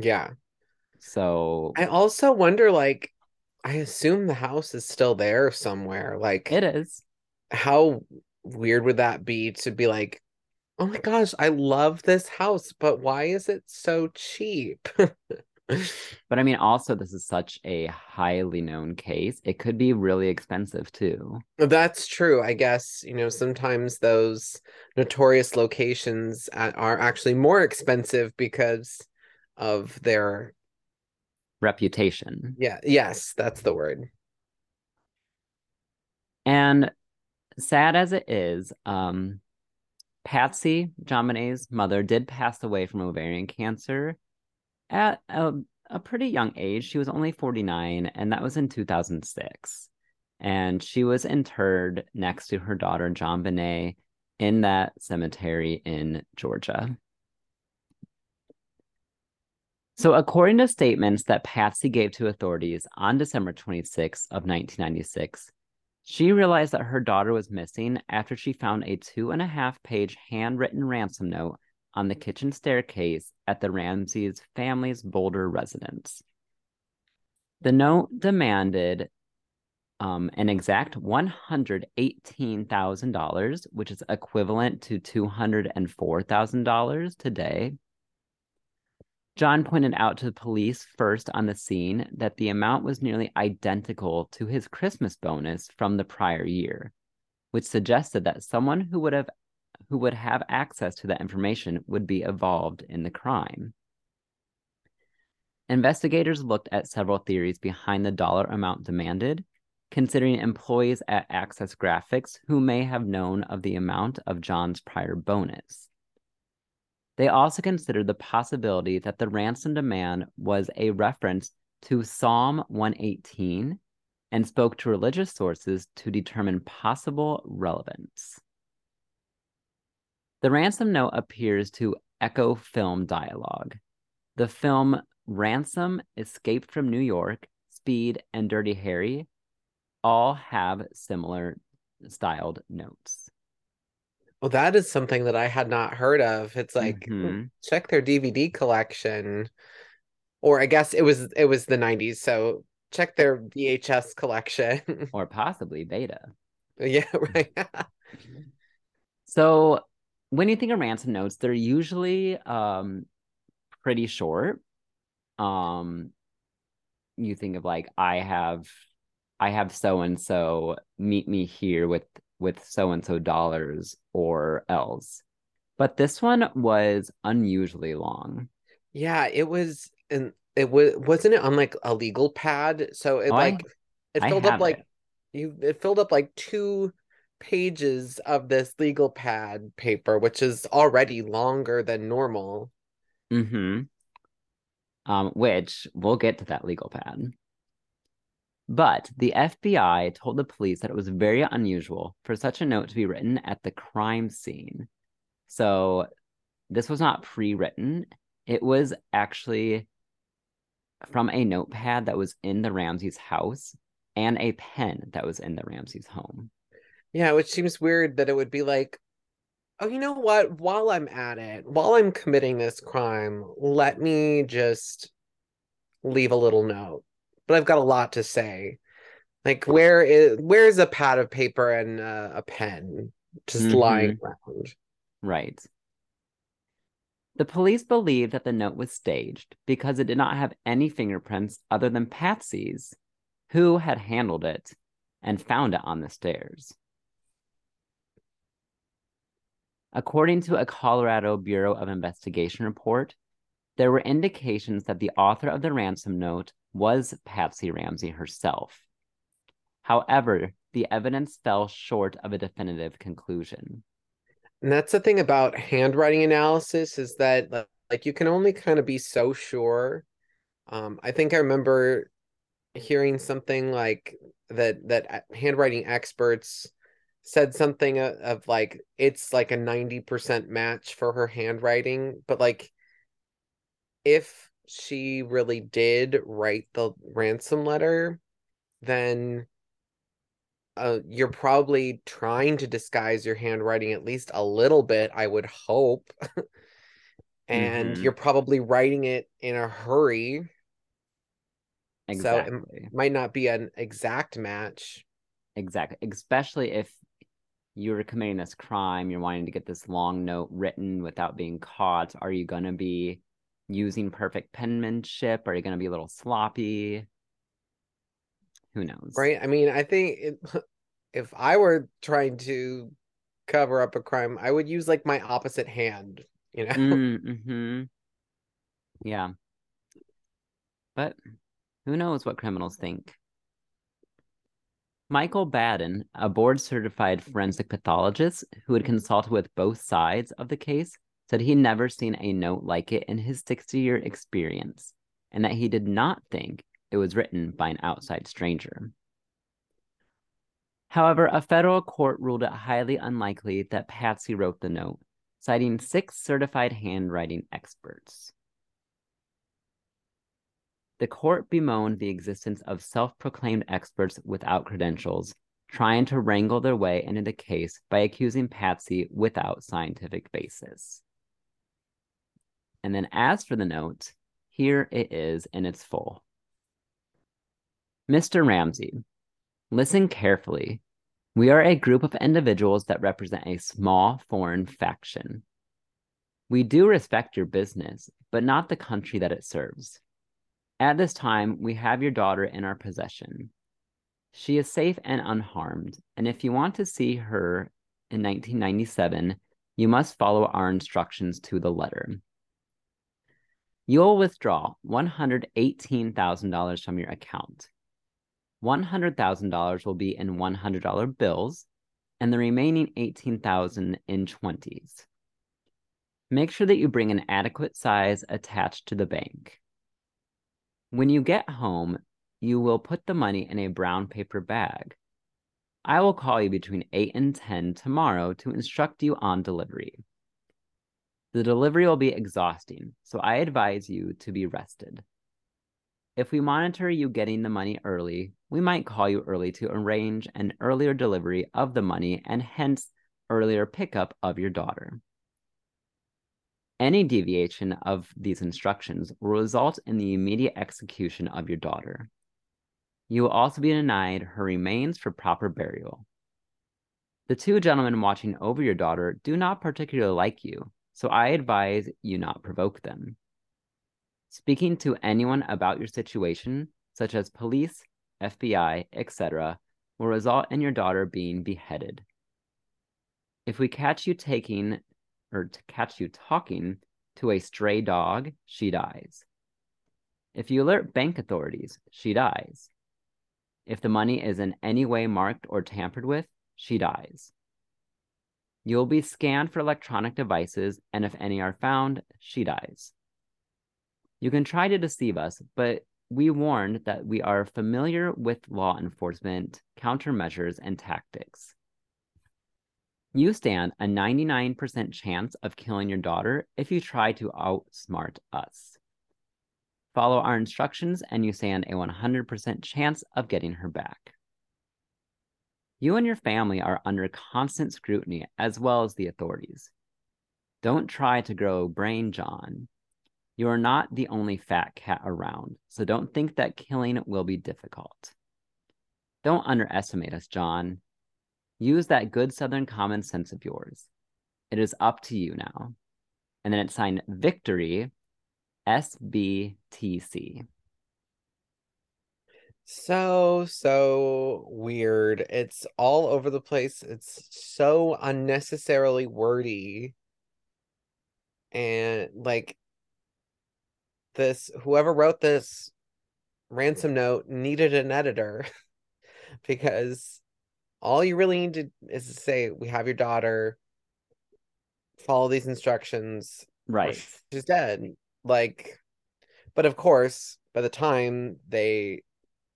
Yeah. So I also wonder, like, I assume the house is still there somewhere. Like, it is. How weird would that be to be like, oh my gosh, I love this house, but why is it so cheap? But I mean, also, this is such a highly known case. It could be really expensive too. That's true. I guess, you know, sometimes those notorious locations are actually more expensive because of their reputation. Yeah, yes, that's the word. And sad as it is, um, Patsy, JonBenet's mother, did pass away from ovarian cancer at a, a pretty young age. She was only forty-nine, and that was in two thousand six. And she was interred next to her daughter, JonBenet, in that cemetery in Georgia. So according to statements that Patsy gave to authorities on December twenty-sixth of nineteen ninety-six, she realized that her daughter was missing after she found a two and a half page handwritten ransom note on the kitchen staircase at the Ramsey's family's Boulder residence. The note demanded um, an exact one hundred eighteen thousand dollars, which is equivalent to two hundred four thousand dollars today. John pointed out to the police first on the scene that the amount was nearly identical to his Christmas bonus from the prior year, which suggested that someone who would have who would have access to that information would be involved in the crime. Investigators looked at several theories behind the dollar amount demanded, considering employees at Access Graphics who may have known of the amount of John's prior bonus. They also considered the possibility that the ransom demand was a reference to Psalm one eighteen and spoke to religious sources to determine possible relevance. The ransom note appears to echo film dialogue. The film Ransom, Escape from New York, Speed, and Dirty Harry all have similar styled notes. Well, that is something that I had not heard of. It's like, mm-hmm. Check their D V D collection. Or I guess it was it was the nineties, so check their V H S collection. Or possibly Beta. Yeah, right. So when you think of ransom notes, they're usually um, pretty short. Um, you think of like, I have I have so-and-so, meet me here with... with so-and-so dollars or else. But this one was unusually long. Yeah, it was, and it was, wasn't it on like a legal pad? So it oh, like, it I filled up like, it. you, it filled up like two pages of this legal pad paper, which is already longer than normal. Mm-hmm. Um, which, we'll get to that legal pad. But the F B I told the police that it was very unusual for such a note to be written at the crime scene. So this was not pre-written. It was actually from a notepad that was in the Ramsey's house and a pen that was in the Ramsey's home. Yeah, which seems weird that it would be like, oh, you know what? While I'm at it, while I'm committing this crime, let me just leave a little note. But I've got a lot to say. Like, where is where is a pad of paper and uh, a pen just mm-hmm. lying around? Right. The police believe that the note was staged because it did not have any fingerprints other than Patsy's, who had handled it and found it on the stairs. According to a Colorado Bureau of Investigation report, there were indications that the author of the ransom note was Patsy Ramsey herself. However, the evidence fell short of a definitive conclusion. And that's the thing about handwriting analysis, is that like you can only kind of be so sure. Um, I think I remember hearing something like that, that handwriting experts said something of, of like, it's like a ninety percent match for her handwriting. But like, if she really did write the ransom letter, then uh, you're probably trying to disguise your handwriting at least a little bit, I would hope. And mm-hmm. you're probably writing it in a hurry. Exactly. So it might not be an exact match. Exactly. Especially if you're committing this crime, you're wanting to get this long note written without being caught. Are you going to be using perfect penmanship? Are you going to be a little sloppy? Who knows? Right. I mean, I think it, if I were trying to cover up a crime, I would use like my opposite hand, you know? Mm-hmm. Yeah. But who knows what criminals think? Michael Baden, a board-certified forensic pathologist who had consulted with both sides of the case, said he'd never seen a note like it in his sixty-year experience, and that he did not think it was written by an outside stranger. However, a federal court ruled it highly unlikely that Patsy wrote the note, citing six certified handwriting experts. The court bemoaned the existence of self-proclaimed experts without credentials, trying to wrangle their way into the case by accusing Patsy without scientific basis. And then as for the note, here it is in its full. Mister Ramsey, listen carefully. We are a group of individuals that represent a small foreign faction. We do respect your business, but not the country that it serves. At this time, we have your daughter in our possession. She is safe and unharmed, and if you want to see her in nineteen ninety-seven, you must follow our instructions to the letter. You'll withdraw one hundred eighteen thousand dollars from your account. one hundred thousand dollars will be in one hundred dollar bills, and the remaining eighteen thousand dollars in twenties. Make sure that you bring an adequate size attached to the bank. When you get home, you will put the money in a brown paper bag. I will call you between eight and ten tomorrow to instruct you on delivery. The delivery will be exhausting, so I advise you to be rested. If we monitor you getting the money early, we might call you early to arrange an earlier delivery of the money and hence earlier pickup of your daughter. Any deviation of these instructions will result in the immediate execution of your daughter. You will also be denied her remains for proper burial. The two gentlemen watching over your daughter do not particularly like you, so I advise you not provoke them. Speaking to anyone about your situation, such as police, F B I, et cetera, will result in your daughter being beheaded. If we catch you taking... or to catch you talking to a stray dog, she dies. If you alert bank authorities, she dies. If the money is in any way marked or tampered with, she dies. You'll be scanned for electronic devices, and if any are found, she dies. You can try to deceive us, but we warned that we are familiar with law enforcement, countermeasures, and tactics. You stand a ninety-nine percent chance of killing your daughter if you try to outsmart us. Follow our instructions, and you stand a one hundred percent chance of getting her back. You and your family are under constant scrutiny, as well as the authorities. Don't try to grow brain, John. You are not the only fat cat around, so don't think that killing will be difficult. Don't underestimate us, John. Use that good Southern common sense of yours. It is up to you now. And then it's signed Victory, S B T C. So, so weird. It's all over the place. It's so unnecessarily wordy. And like this, whoever wrote this ransom note needed an editor because all you really need to is to say, we have your daughter, follow these instructions. Right. She's dead. Like, but of course, by the time they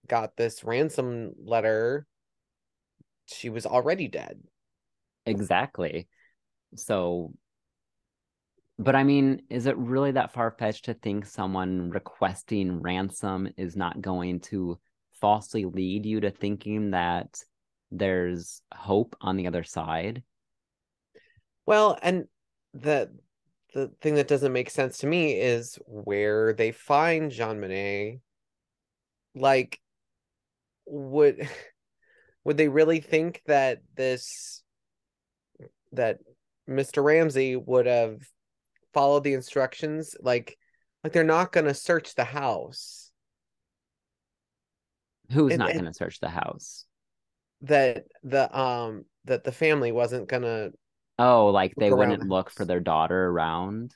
got this ransom letter, she was already dead. Exactly. So, but I mean, is it really that far-fetched to think someone requesting ransom is not going to falsely lead you to thinking that there's hope on the other side? Well, and the the thing that doesn't make sense to me is where they find JonBenet. Like, would would they really think that this that Mister Ramsey would have followed the instructions? Like, like they're not going to search the house. Who's and, not going to search the house? That the um that the family wasn't going to. Oh, like they wouldn't look for their daughter around.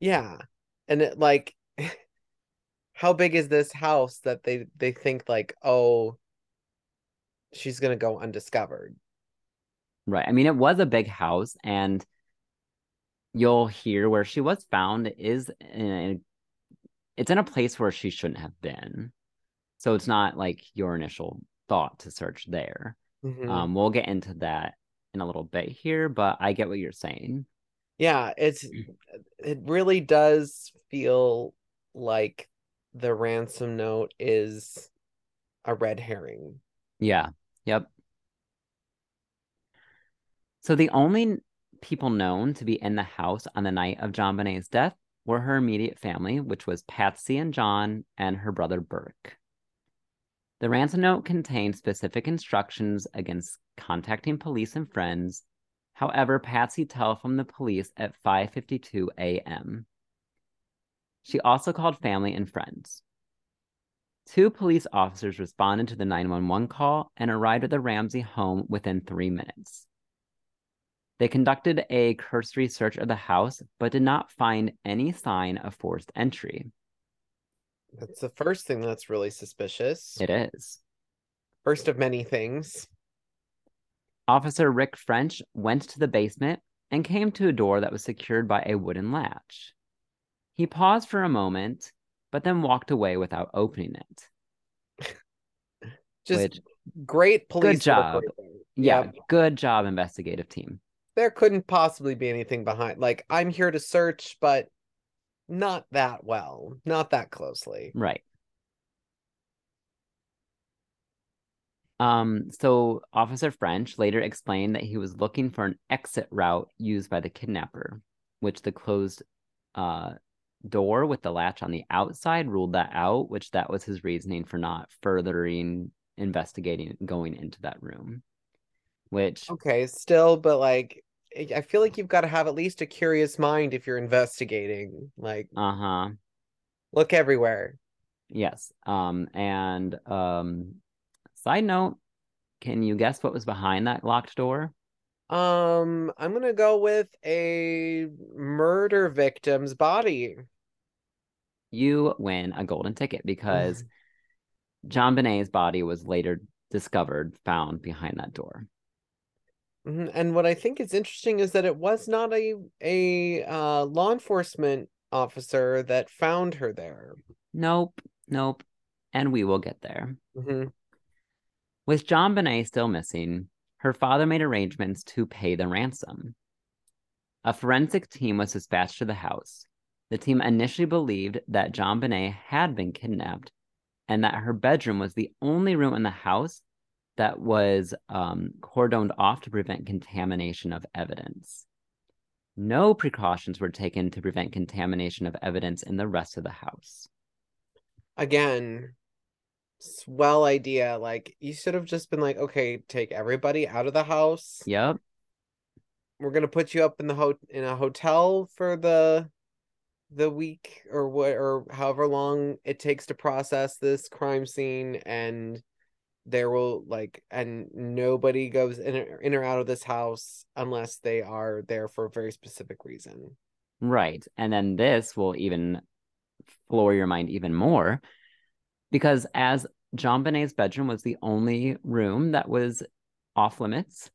Yeah, and it like. How big is this house that they, they think like, oh, she's going to go undiscovered? Right. I mean, it was a big house, and you'll hear where she was found is in a, it's in a place where she shouldn't have been. So it's not like your initial thought to search there. Mm-hmm. Um, we'll get into that in a little bit here, but I get what you're saying. Yeah, it's it really does feel like the ransom note is a red herring. Yeah. Yep. So the only people known to be in the house on the night of JonBenet's death were her immediate family, which was Patsy and John and her brother Burke. The ransom note contained specific instructions against contacting police and friends. However, Patsy telephoned the police at five fifty-two a.m. She also called family and friends. Two police officers responded to the nine one one call and arrived at the Ramsey home within three minutes. They conducted a cursory search of the house, but did not find any sign of forced entry. That's the first thing that's really suspicious. It is. First of many things. Officer Rick French went to the basement and came to a door that was secured by a wooden latch. He paused for a moment, but then walked away without opening it. Just Which, great police. Good job. Yeah, yeah, good job, investigative team. There couldn't possibly be anything behind. Like, I'm here to search, but not that well. Not that closely. Right. Um. So Officer French later explained that he was looking for an exit route used by the kidnapper, which the closed uh. door with the latch on the outside ruled that out, which that was his reasoning for not furthering investigating going into that room. Which, okay, still, but like, I feel like you've got to have at least a curious mind if you're investigating. Like, uh-huh, look everywhere. Yes. Um and um side note, can you guess what was behind that locked door? Um, I'm going to go with a murder victim's body. You win a golden ticket because JonBenet's body was later discovered, found behind that door. Mm-hmm. And what I think is interesting is that it was not a a uh, law enforcement officer that found her there. Nope, nope. And we will get there. Mm-hmm. With JonBenet still missing, her father made arrangements to pay the ransom. A forensic team was dispatched to the house. The team initially believed that JonBenet had been kidnapped and that her bedroom was the only room in the house that was um, cordoned off to prevent contamination of evidence. No precautions were taken to prevent contamination of evidence in the rest of the house. Again, swell idea. Like, you should have just been like, okay, take everybody out of the house. Yep. We're gonna put you up in the ho- in a hotel for the the week or what or however long it takes to process this crime scene, and there will like and nobody goes in or, in or out of this house unless they are there for a very specific reason. Right, and then this will even floor your mind even more, because as JonBenet's bedroom was the only room that was off limits,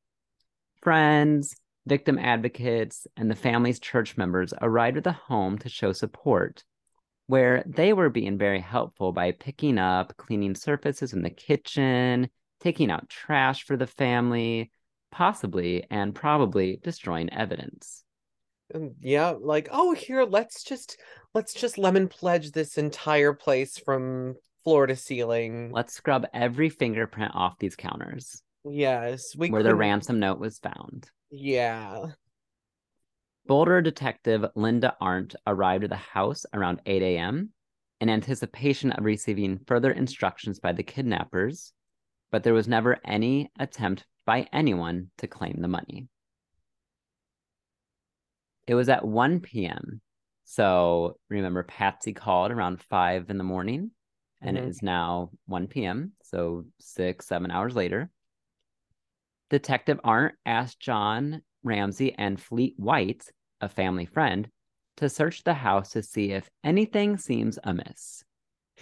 friends, victim advocates, and the family's church members arrived at the home to show support, where they were being very helpful by picking up cleaning surfaces in the kitchen, taking out trash for the family, possibly and probably destroying evidence. Yeah, like, oh, here, let's just let's just lemon pledge this entire place from floor to ceiling. Let's scrub every fingerprint off these counters. Yes, we where couldn't... the ransom note was found. Yeah. Boulder detective Linda Arndt arrived at the house around eight a.m. in anticipation of receiving further instructions by the kidnappers, but there was never any attempt by anyone to claim the money. It was at one p.m. So remember, Patsy called around five in the morning, and mm-hmm. it is now one p.m., so six, seven hours later. Detective Arndt asked John Ramsey and Fleet White, a family friend, to search the house to see if anything seems amiss.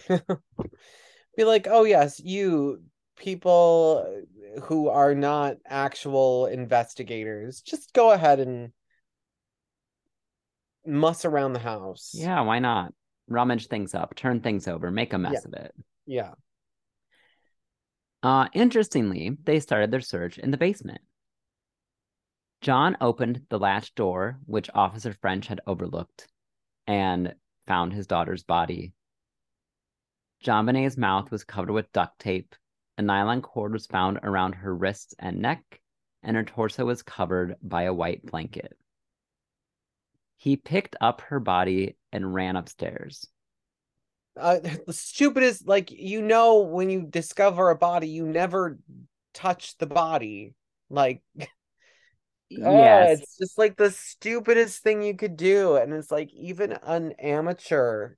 Be like, oh yes, you people who are not actual investigators, just go ahead and muss around the house. Yeah, why not? Rummage things up, turn things over, make a mess yeah. of it. Yeah. Uh, interestingly, they started their search in the basement. John opened the latch door, which Officer French had overlooked, and found his daughter's body. JonBenet's mouth was covered with duct tape, a nylon cord was found around her wrists and neck, and her torso was covered by a white blanket. He picked up her body and ran upstairs. Uh, the stupidest, like, you know, when you discover a body, you never touch the body. Like, yes. Oh, it's just like the stupidest thing you could do, and it's like even an amateur.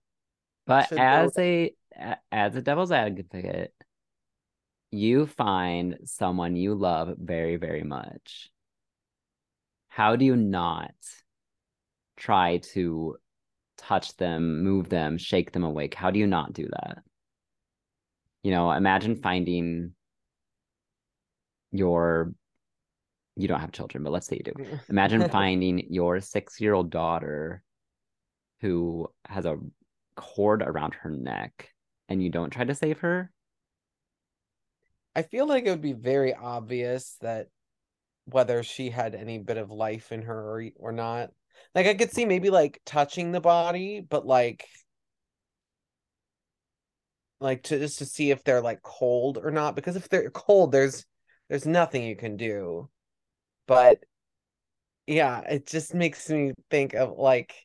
But as a as a devil's advocate, you find someone you love very, very much. How do you not try to touch them, move them, shake them awake? How do you not do that? You know, imagine finding your, you don't have children, but let's say you do. Imagine finding your six-year-old daughter who has a cord around her neck and you don't try to save her. I feel like it would be very obvious that whether she had any bit of life in her or, or not. Like, I could see maybe, like, touching the body, but, like, like to just to see if they're, like, cold or not. Because if they're cold, there's there's nothing you can do. But, yeah, it just makes me think of, like,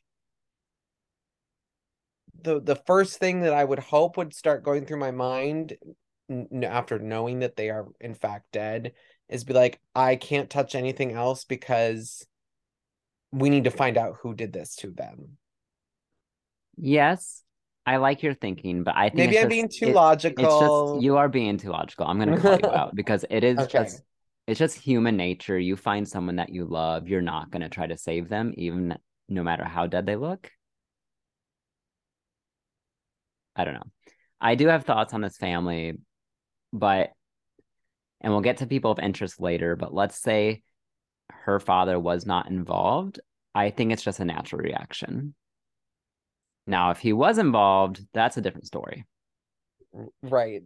the, the first thing that I would hope would start going through my mind n- after knowing that they are, in fact, dead is be like, I can't touch anything else because... we need to find out who did this to them. Yes, I like your thinking, but I think maybe I'm just, being too it, logical. It's just, you are being too logical. I'm going to call you out because it is okay. just it's just human nature. You find someone that you love, you're not going to try to save them, even no matter how dead they look. I don't know. I do have thoughts on this family, but and we'll get to people of interest later. But let's say her father was not involved, I think it's just a natural reaction. Now, if he was involved, that's a different story. Right.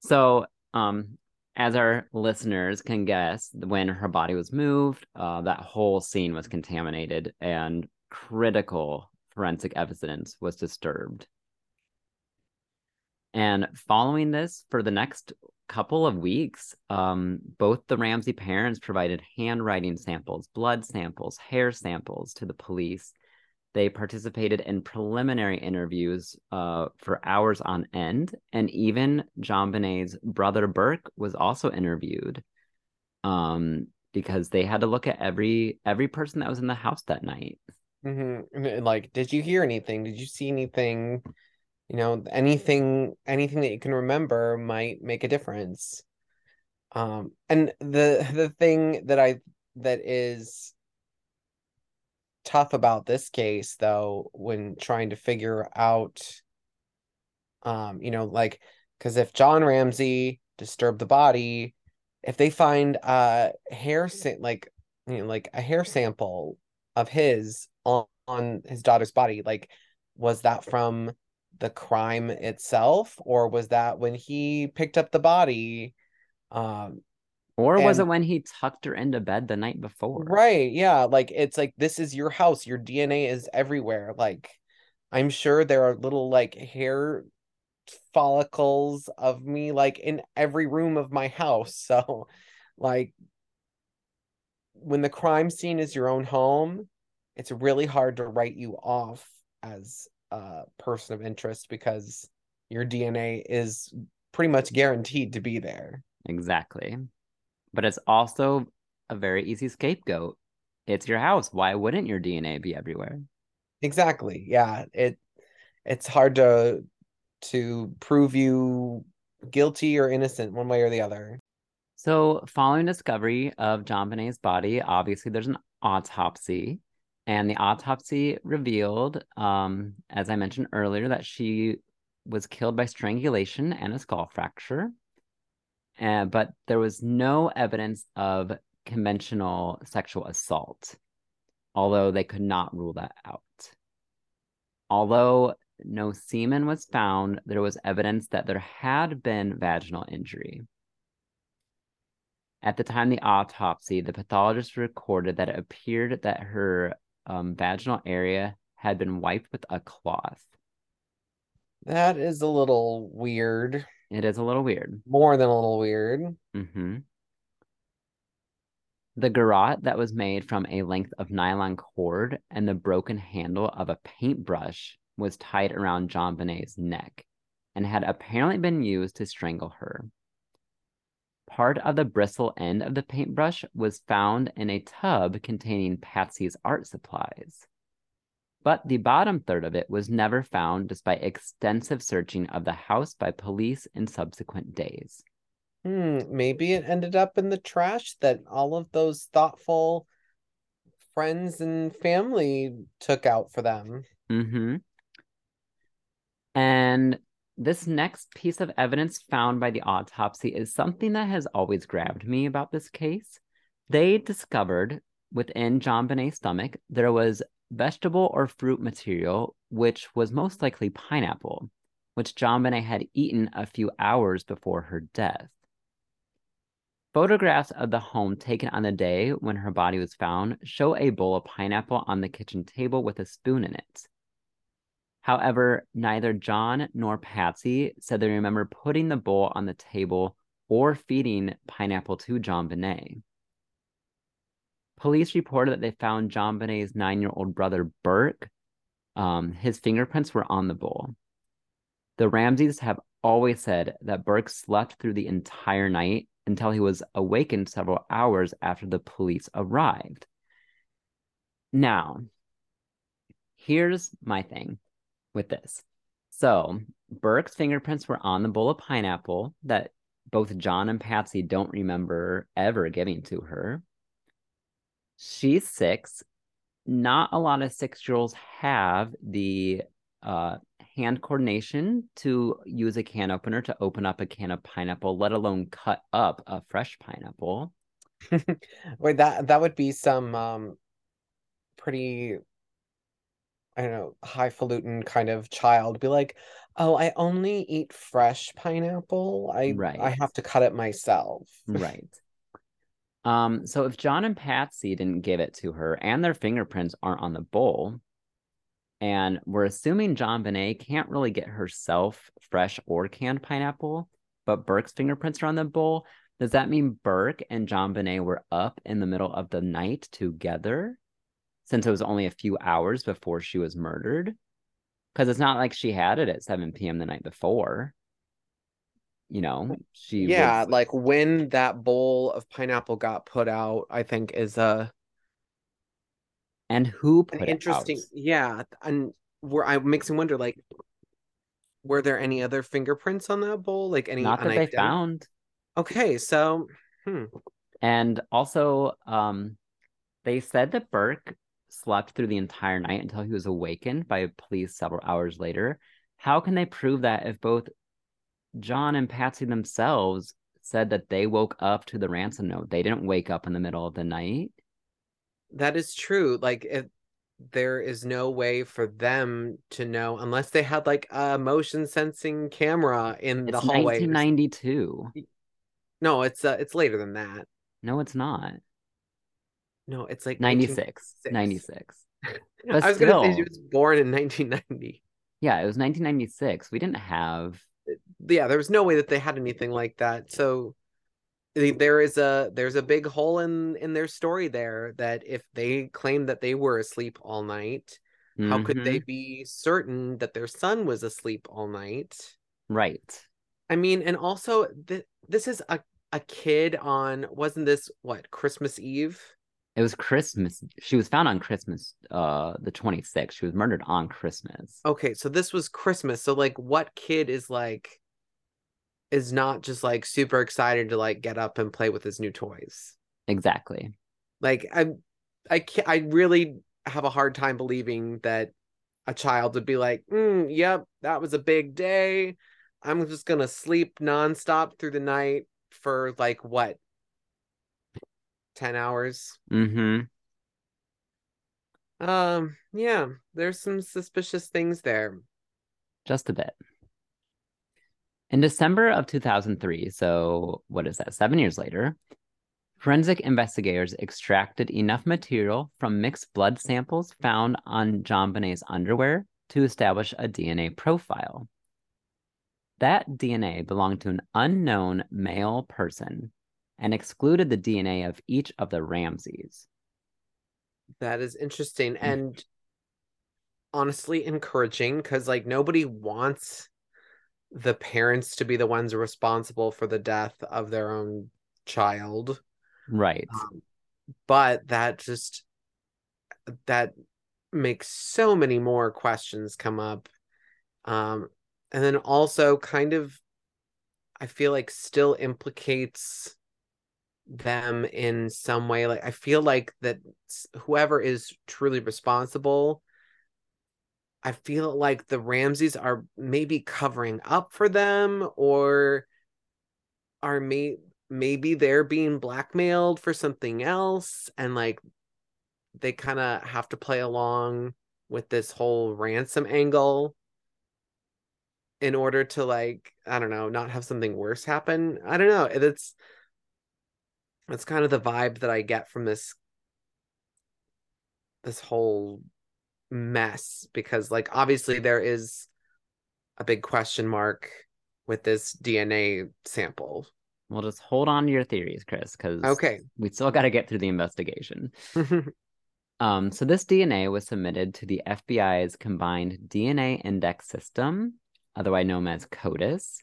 So, um, as our listeners can guess, when her body was moved, uh, that whole scene was contaminated and critical forensic evidence was disturbed. And following this, for the next couple of weeks, um, both the Ramsey parents provided handwriting samples, blood samples, hair samples to the police. They participated in preliminary interviews uh, for hours on end, and even JonBenet's brother Burke was also interviewed um, because they had to look at every every person that was in the house that night. Mm-hmm. Like, did you hear anything? Did you see anything? You know, anything anything that you can remember might make a difference. Um, and the the thing that I that is. tough about this case, though, when trying to figure out um you know, like, because if John Ramsey disturbed the body, if they find uh hair sa- like you know like a hair sample of his on, on his daughter's body, like, was that from the crime itself, or was that when he picked up the body, um Or was and, it when he tucked her into bed the night before? Right, yeah. Like, it's like, this is your house. Your D N A is everywhere. Like, I'm sure there are little, like, hair follicles of me, like, in every room of my house. So, like, when the crime scene is your own home, it's really hard to write you off as a person of interest because your D N A is pretty much guaranteed to be there. Exactly. But it's also a very easy scapegoat. It's your house. Why wouldn't your D N A be everywhere? Exactly. Yeah. It it's hard to to prove you guilty or innocent one way or the other. So following discovery of JonBenet's body, obviously there's an autopsy. And the autopsy revealed, um, as I mentioned earlier, that she was killed by strangulation and a skull fracture. Uh, but there was no evidence of conventional sexual assault, although they could not rule that out. Although no semen was found, there was evidence that there had been vaginal injury. At the time of the autopsy, the pathologist recorded that it appeared that her um, vaginal area had been wiped with a cloth. That is a little weird. It is a little weird. More than a little weird. Mm-hmm. The garrote that was made from a length of nylon cord and the broken handle of a paintbrush was tied around JonBenet's neck and had apparently been used to strangle her. Part of the bristle end of the paintbrush was found in a tub containing Patsy's art supplies. But the bottom third of it was never found despite extensive searching of the house by police in subsequent days. Hmm, maybe it ended up in the trash that all of those thoughtful friends and family took out for them. Mm-hmm. And this next piece of evidence found by the autopsy is something that has always grabbed me about this case. They discovered within JonBenet's stomach there was vegetable or fruit material, which was most likely pineapple, which JonBenet had eaten a few hours before her death. Photographs of the home taken on the day when her body was found show a bowl of pineapple on the kitchen table with a spoon in it. However, neither John nor Patsy said they remember putting the bowl on the table or feeding pineapple to JonBenet. Police reported that they found JonBenet's nine-year-old brother, Burke. Um, his fingerprints were on the bowl. The Ramseys have always said that Burke slept through the entire night until he was awakened several hours after the police arrived. Now, here's my thing with this. So, Burke's fingerprints were on the bowl of pineapple that both John and Patsy don't remember ever giving to her. She's six. Not a lot of six-year-olds have the uh, hand coordination to use a can opener to open up a can of pineapple, let alone cut up a fresh pineapple. Wait, that that would be some um pretty, I don't know, highfalutin kind of child be like, oh, I only eat fresh pineapple. I right. I have to cut it myself. Right. Um, so if John and Patsy didn't give it to her and their fingerprints aren't on the bowl, and we're assuming JonBenet can't really get herself fresh or canned pineapple, but Burke's fingerprints are on the bowl, does that mean Burke and JonBenet were up in the middle of the night together, since it was only a few hours before she was murdered? Because it's not like she had it at seven p.m. the night before. You know, she yeah was... like when that bowl of pineapple got put out, I think is a and who put an interesting it out. Yeah, and where I makes me wonder, like, were there any other fingerprints on that bowl, like any not that unidentified... they found. Okay, so hmm. and also um they said that Burke slept through the entire night until he was awakened by police several hours later. How can they prove that if both John and Patsy themselves said that they woke up to the ransom note? They didn't wake up in the middle of the night. That is true. Like, it, there is no way for them to know unless they had like a motion sensing camera in it's the hallway. nineteen ninety-two. No, it's uh, it's later than that. No, it's not. No, it's like ninety-six. ninety-six. But I was still... gonna say she was born in nineteen ninety. Yeah, it was nineteen ninety-six. We didn't have. Yeah, there was no way that they had anything like that. So there is a there's a big hole in in their story there, that if they claim that they were asleep all night, mm-hmm. how could they be certain that their son was asleep all night? Right. I mean, and also th- this is a a kid on, wasn't this what, Christmas Eve? It was Christmas. She was found on Christmas, uh, the twenty-sixth. She was murdered on Christmas. Okay, so this was Christmas. So, like, what kid is, like, is not just, like, super excited to, like, get up and play with his new toys? Exactly. Like, I I, can't, I really have a hard time believing that a child would be like, mm, yep, that was a big day. I'm just going to sleep nonstop through the night for, like, what? ten hours. Mm-hmm. Um, yeah, there's some suspicious things there. Just a bit. In December of two thousand three, so what is that, seven years later, forensic investigators extracted enough material from mixed blood samples found on JonBenet's underwear to establish a D N A profile. That D N A belonged to an unknown male person and excluded the D N A of each of the Ramseys. That is interesting and honestly encouraging, because, like, nobody wants the parents to be the ones responsible for the death of their own child. Right. Um, but that just, that makes so many more questions come up. Um, and then also kind of, I feel like still implicates them in some way. Like, I feel like that whoever is truly responsible, I feel like the Ramseys are maybe covering up for them, or are may- maybe they're being blackmailed for something else, and like they kind of have to play along with this whole ransom angle in order to, like, I don't know, not have something worse happen. I don't know. It's That's kind of the vibe that I get from this this whole mess, because, like, obviously there is a big question mark with this D N A sample. Well, just hold on to your theories, Chris, because okay. we still got to get through the investigation. um, so this D N A was submitted to the F B I's Combined D N A Index System, otherwise known as CODIS,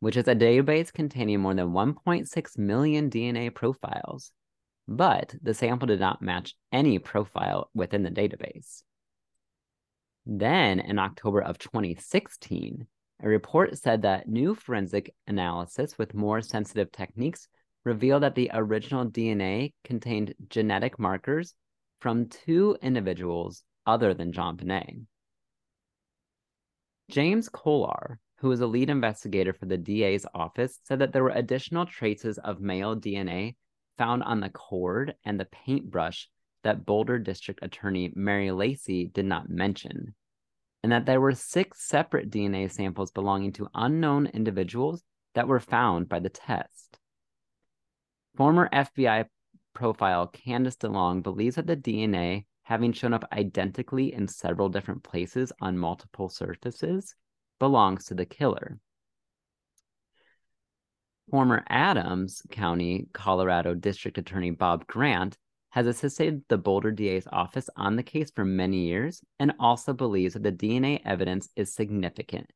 which is a database containing more than one point six million D N A profiles, but the sample did not match any profile within the database. Then, in October of twenty sixteen, a report said that new forensic analysis with more sensitive techniques revealed that the original D N A contained genetic markers from two individuals other than JonBenet. James Kolar, who was a lead investigator for the D A's office, said that there were additional traces of male D N A found on the cord and the paintbrush that Boulder District Attorney Mary Lacey did not mention, and that there were six separate D N A samples belonging to unknown individuals that were found by the test. Former F B I profile Candace DeLong believes that the D N A, having shown up identically in several different places on multiple surfaces, belongs to the killer. Former Adams County, Colorado District Attorney Bob Grant has assisted the Boulder D A's office on the case for many years and also believes that the D N A evidence is significant,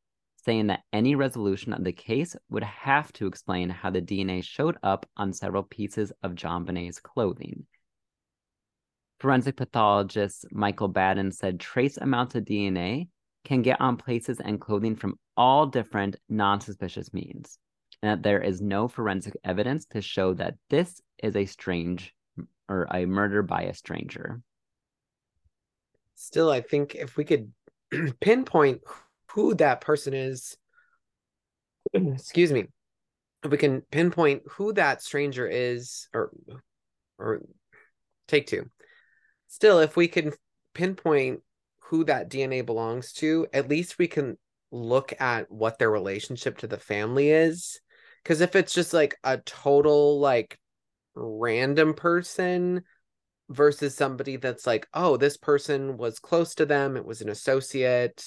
saying that any resolution of the case would have to explain how the D N A showed up on several pieces of JonBenet's clothing. Forensic pathologist Michael Baden said trace amounts of D N A can get on places and clothing from all different non-suspicious means, and that there is no forensic evidence to show that this is a strange or a murder by a stranger. Still, I think if we could pinpoint who that person is, excuse me, if we can pinpoint who that stranger is, or, or take two. Still, if we can pinpoint who that D N A belongs to, at least we can look at what their relationship to the family is. Because if it's just like a total, like, random person versus somebody that's like, oh, this person was close to them, it was an associate,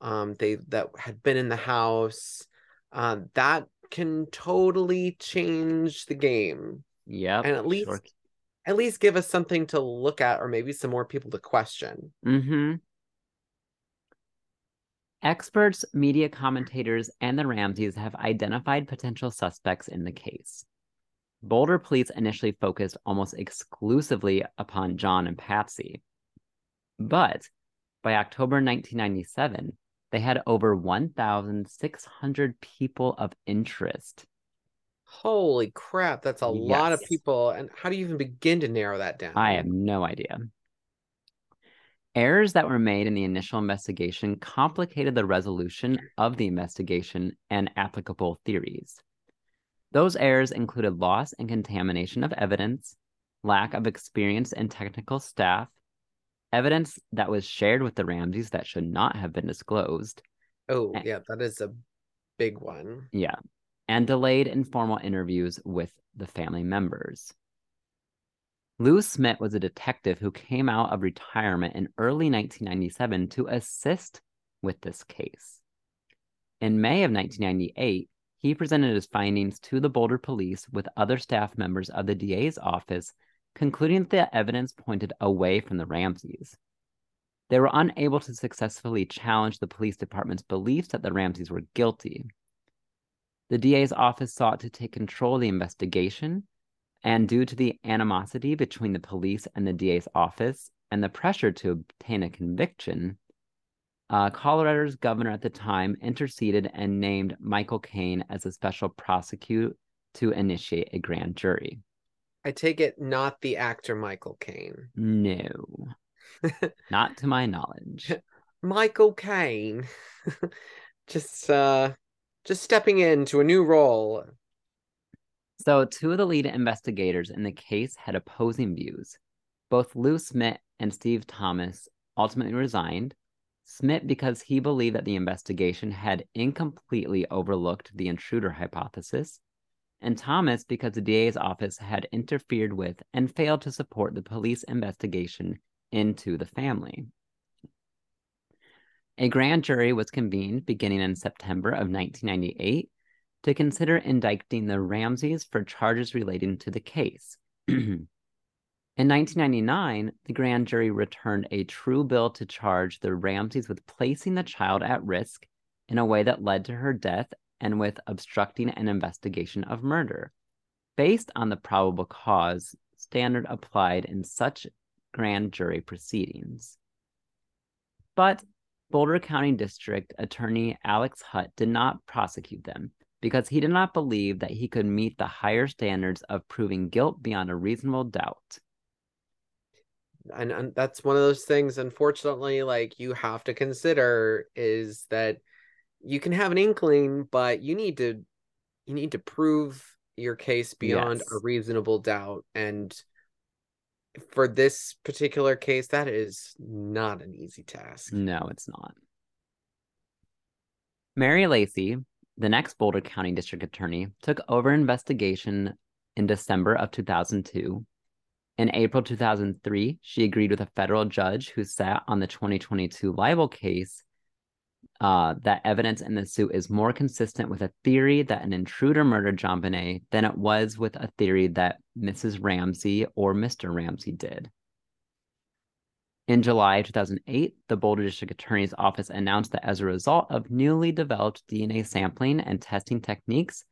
um they that had been in the house, um uh, that can totally change the game. Yeah, and at least sure. at least give us something to look at, or maybe some more people to question. Mm-hmm. Experts, media commentators, and the Ramseys have identified potential suspects in the case. Boulder police initially focused almost exclusively upon John and Patsy, but by October nineteen ninety-seven, they had over one thousand six hundred people of interest. Holy crap, that's a yes. lot of people. And how do you even begin to narrow that down? I have no idea. Errors that were made in the initial investigation complicated the resolution of the investigation and applicable theories. Those errors included loss and contamination of evidence, lack of experience and technical staff, evidence that was shared with the Ramseys that should not have been disclosed. Oh, and, yeah, that is a big one. Yeah, and delayed informal interviews with the family members. Lou Smith was a detective who came out of retirement in early nineteen ninety-seven to assist with this case. In May of nineteen ninety-eight, he presented his findings to the Boulder Police with other staff members of the D A's office, concluding that the evidence pointed away from the Ramseys. They were unable to successfully challenge the police department's beliefs that the Ramseys were guilty. The D A's office sought to take control of the investigation, and due to the animosity between the police and the D A's office and the pressure to obtain a conviction, Uh, Colorado's governor at the time interceded and named Michael Caine as a special prosecutor to initiate a grand jury. I take it not the actor Michael Caine. No, not to my knowledge. Michael Caine, just uh, just stepping into a new role. So two of the lead investigators in the case had opposing views. Both Lou Smith and Steve Thomas ultimately resigned. Smith because he believed that the investigation had incompletely overlooked the intruder hypothesis, and Thomas because the D A's office had interfered with and failed to support the police investigation into the family. A grand jury was convened beginning in September of nineteen ninety-eight to consider indicting the Ramseys for charges relating to the case. In nineteen ninety-nine, the grand jury returned a true bill to charge the Ramseys with placing the child at risk in a way that led to her death and with obstructing an investigation of murder, based on the probable cause standard applied in such grand jury proceedings. But Boulder County District Attorney Alex Hunter did not prosecute them, because he did not believe that he could meet the higher standards of proving guilt beyond a reasonable doubt. And, and that's one of those things, unfortunately, like, you have to consider is that you can have an inkling, but you need to you need to prove your case beyond yes. a reasonable doubt. And for this particular case, that is not an easy task. No, it's not. Mary Lacey, the next Boulder County District Attorney, took over investigation in December of two thousand two. In April two thousand three, she agreed with a federal judge who sat on the twenty twenty-two libel case uh, that evidence in the suit is more consistent with a theory that an intruder murdered JonBenet than it was with a theory that Missus Ramsey or Mister Ramsey did. In July two thousand eight, the Boulder District Attorney's Office announced that as a result of newly developed D N A sampling and testing techniques,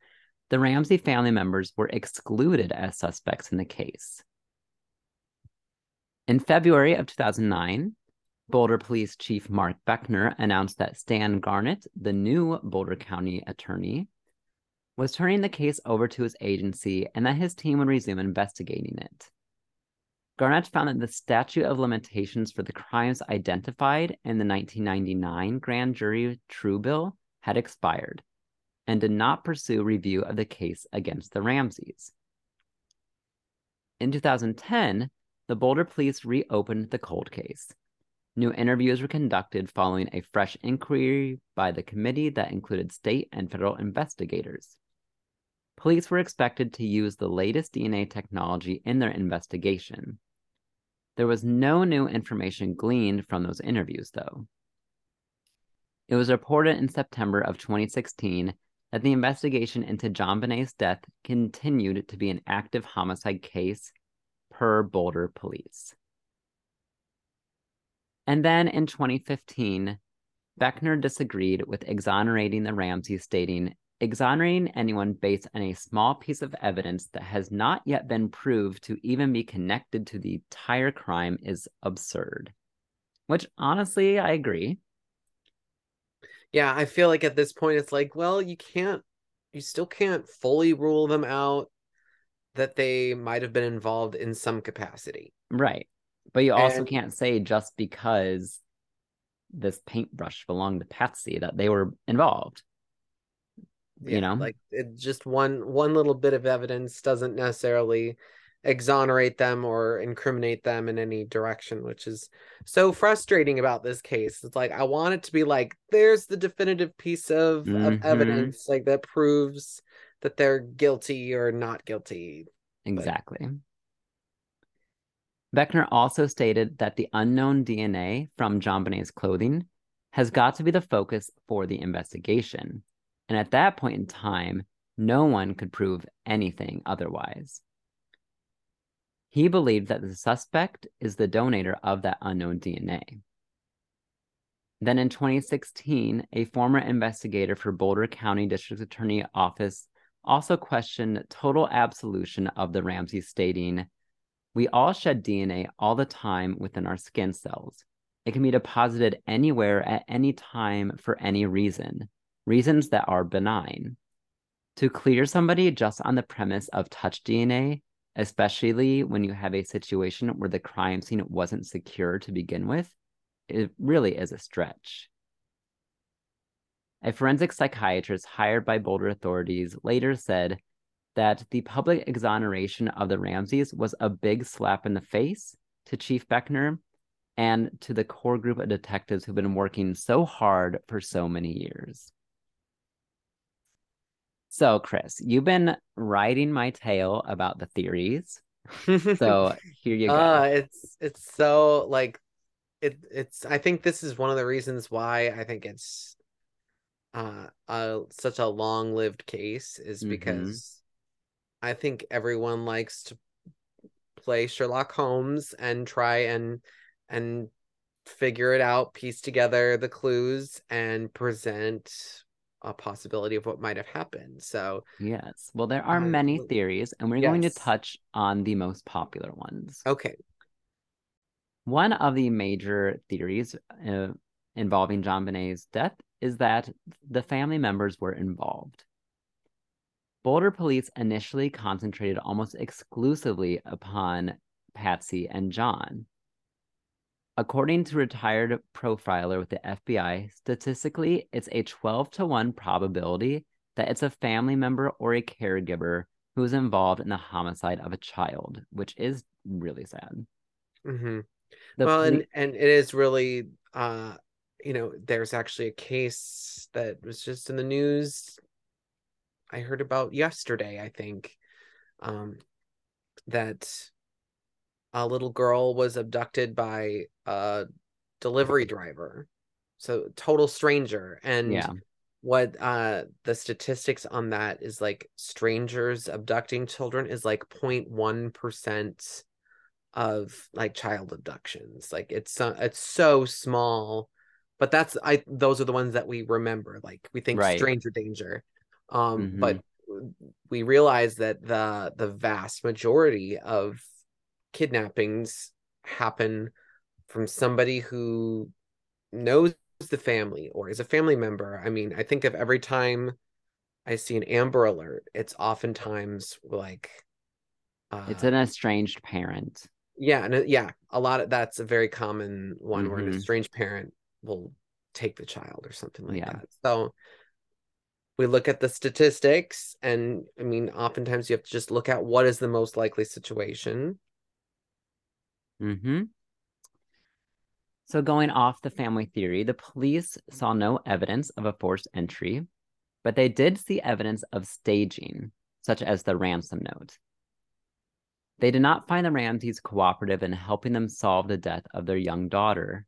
the Ramsey family members were excluded as suspects in the case. In February of two thousand nine, Boulder Police Chief Mark Beckner announced that Stan Garnett, the new Boulder County attorney, was turning the case over to his agency and that his team would resume investigating it. Garnett found that the statute of limitations for the crimes identified in the nineteen ninety-nine grand jury true bill had expired and did not pursue review of the case against the Ramseys. In two thousand ten, the Boulder Police reopened the cold case. New interviews were conducted following a fresh inquiry by the committee that included state and federal investigators. Police were expected to use the latest D N A technology in their investigation. There was no new information gleaned from those interviews, though. It was reported in September of twenty sixteen that the investigation into JonBenet's death continued to be an active homicide case per Boulder Police. And then in twenty fifteen, Beckner disagreed with exonerating the Ramseys, stating, "Exonerating anyone based on a small piece of evidence that has not yet been proved to even be connected to the entire crime is absurd." Which, honestly, I agree. Yeah, I feel like at this point, it's like, well, you can't, you still can't fully rule them out, that they might have been involved in some capacity. Right. But you also and... can't say just because this paintbrush belonged to Patsy that they were involved. Yeah, you know? Like, it just one one little bit of evidence doesn't necessarily exonerate them or incriminate them in any direction, which is so frustrating about this case. It's like, I want it to be like, there's the definitive piece of, mm-hmm. of evidence like that proves that they're guilty or not guilty. Exactly. But... Beckner also stated that the unknown D N A from JonBenet's clothing has got to be the focus for the investigation. And at that point in time, no one could prove anything otherwise. He believed that the suspect is the donator of that unknown D N A. Then in twenty sixteen, a former investigator for Boulder County District Attorney Office also questioned total absolution of the Ramseys, stating, "We all shed D N A all the time within our skin cells. It can be deposited anywhere at any time for any reason, reasons that are benign. To clear somebody just on the premise of touch D N A, especially when you have a situation where the crime scene wasn't secure to begin with, it really is a stretch." A forensic psychiatrist hired by Boulder authorities later said that the public exoneration of the Ramseys was a big slap in the face to Chief Beckner and to the core group of detectives who've been working so hard for so many years. So, Chris, you've been riding my tail about the theories. So here you go. Uh, it's it's so like it it's I think this is one of the reasons why I think it's Uh, uh, such a long-lived case is because mm-hmm. I think everyone likes to play Sherlock Holmes and try and and figure it out, piece together the clues, and present a possibility of what might have happened. So yes, well, there are um, many theories, and we're yes. going to touch on the most popular ones. Okay. One of the major theories uh, involving JonBenet's death is that the family members were involved. Boulder Police initially concentrated almost exclusively upon Patsy and John. According to retired profiler with the F B I, statistically, it's a twelve to one probability that it's a family member or a caregiver who was involved in the homicide of a child, which is really sad. Mm-hmm. Well, police- and, and it is really, uh, you know, there's actually a case that was just in the news I heard about yesterday, I think, um, that a little girl was abducted by a delivery driver. So total stranger. And yeah. what uh, the statistics on that is, like, strangers abducting children is like zero point one percent of, like, child abductions. Like, it's uh, it's so small, but that's, I, those are the ones that we remember. Like, we think right. stranger danger. Um, mm-hmm. But we realize that the the vast majority of kidnappings happen from somebody who knows the family or is a family member. I mean, I think of every time I see an Amber Alert, it's oftentimes like uh, it's an estranged parent. Yeah, and yeah, a lot of that's a very common one mm-hmm. where an estranged parent will take the child or something like yeah. that. So we look at the statistics, and I mean, oftentimes you have to just look at what is the most likely situation. Mm-hmm. So going off the family theory, the police saw no evidence of a forced entry, but they did see evidence of staging, such as the ransom note. They did not find the Ramseys cooperative in helping them solve the death of their young daughter.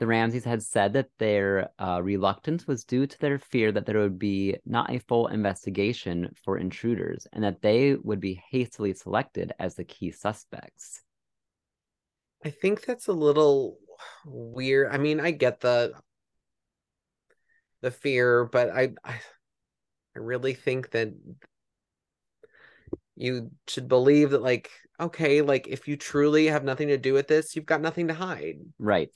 The Ramseys had said that their uh, reluctance was due to their fear that there would be not a full investigation for intruders and that they would be hastily selected as the key suspects. I think that's a little weird. I mean, I get the the fear, but I I, I really think that you should believe that, like, okay, like, if you truly have nothing to do with this, you've got nothing to hide. Right.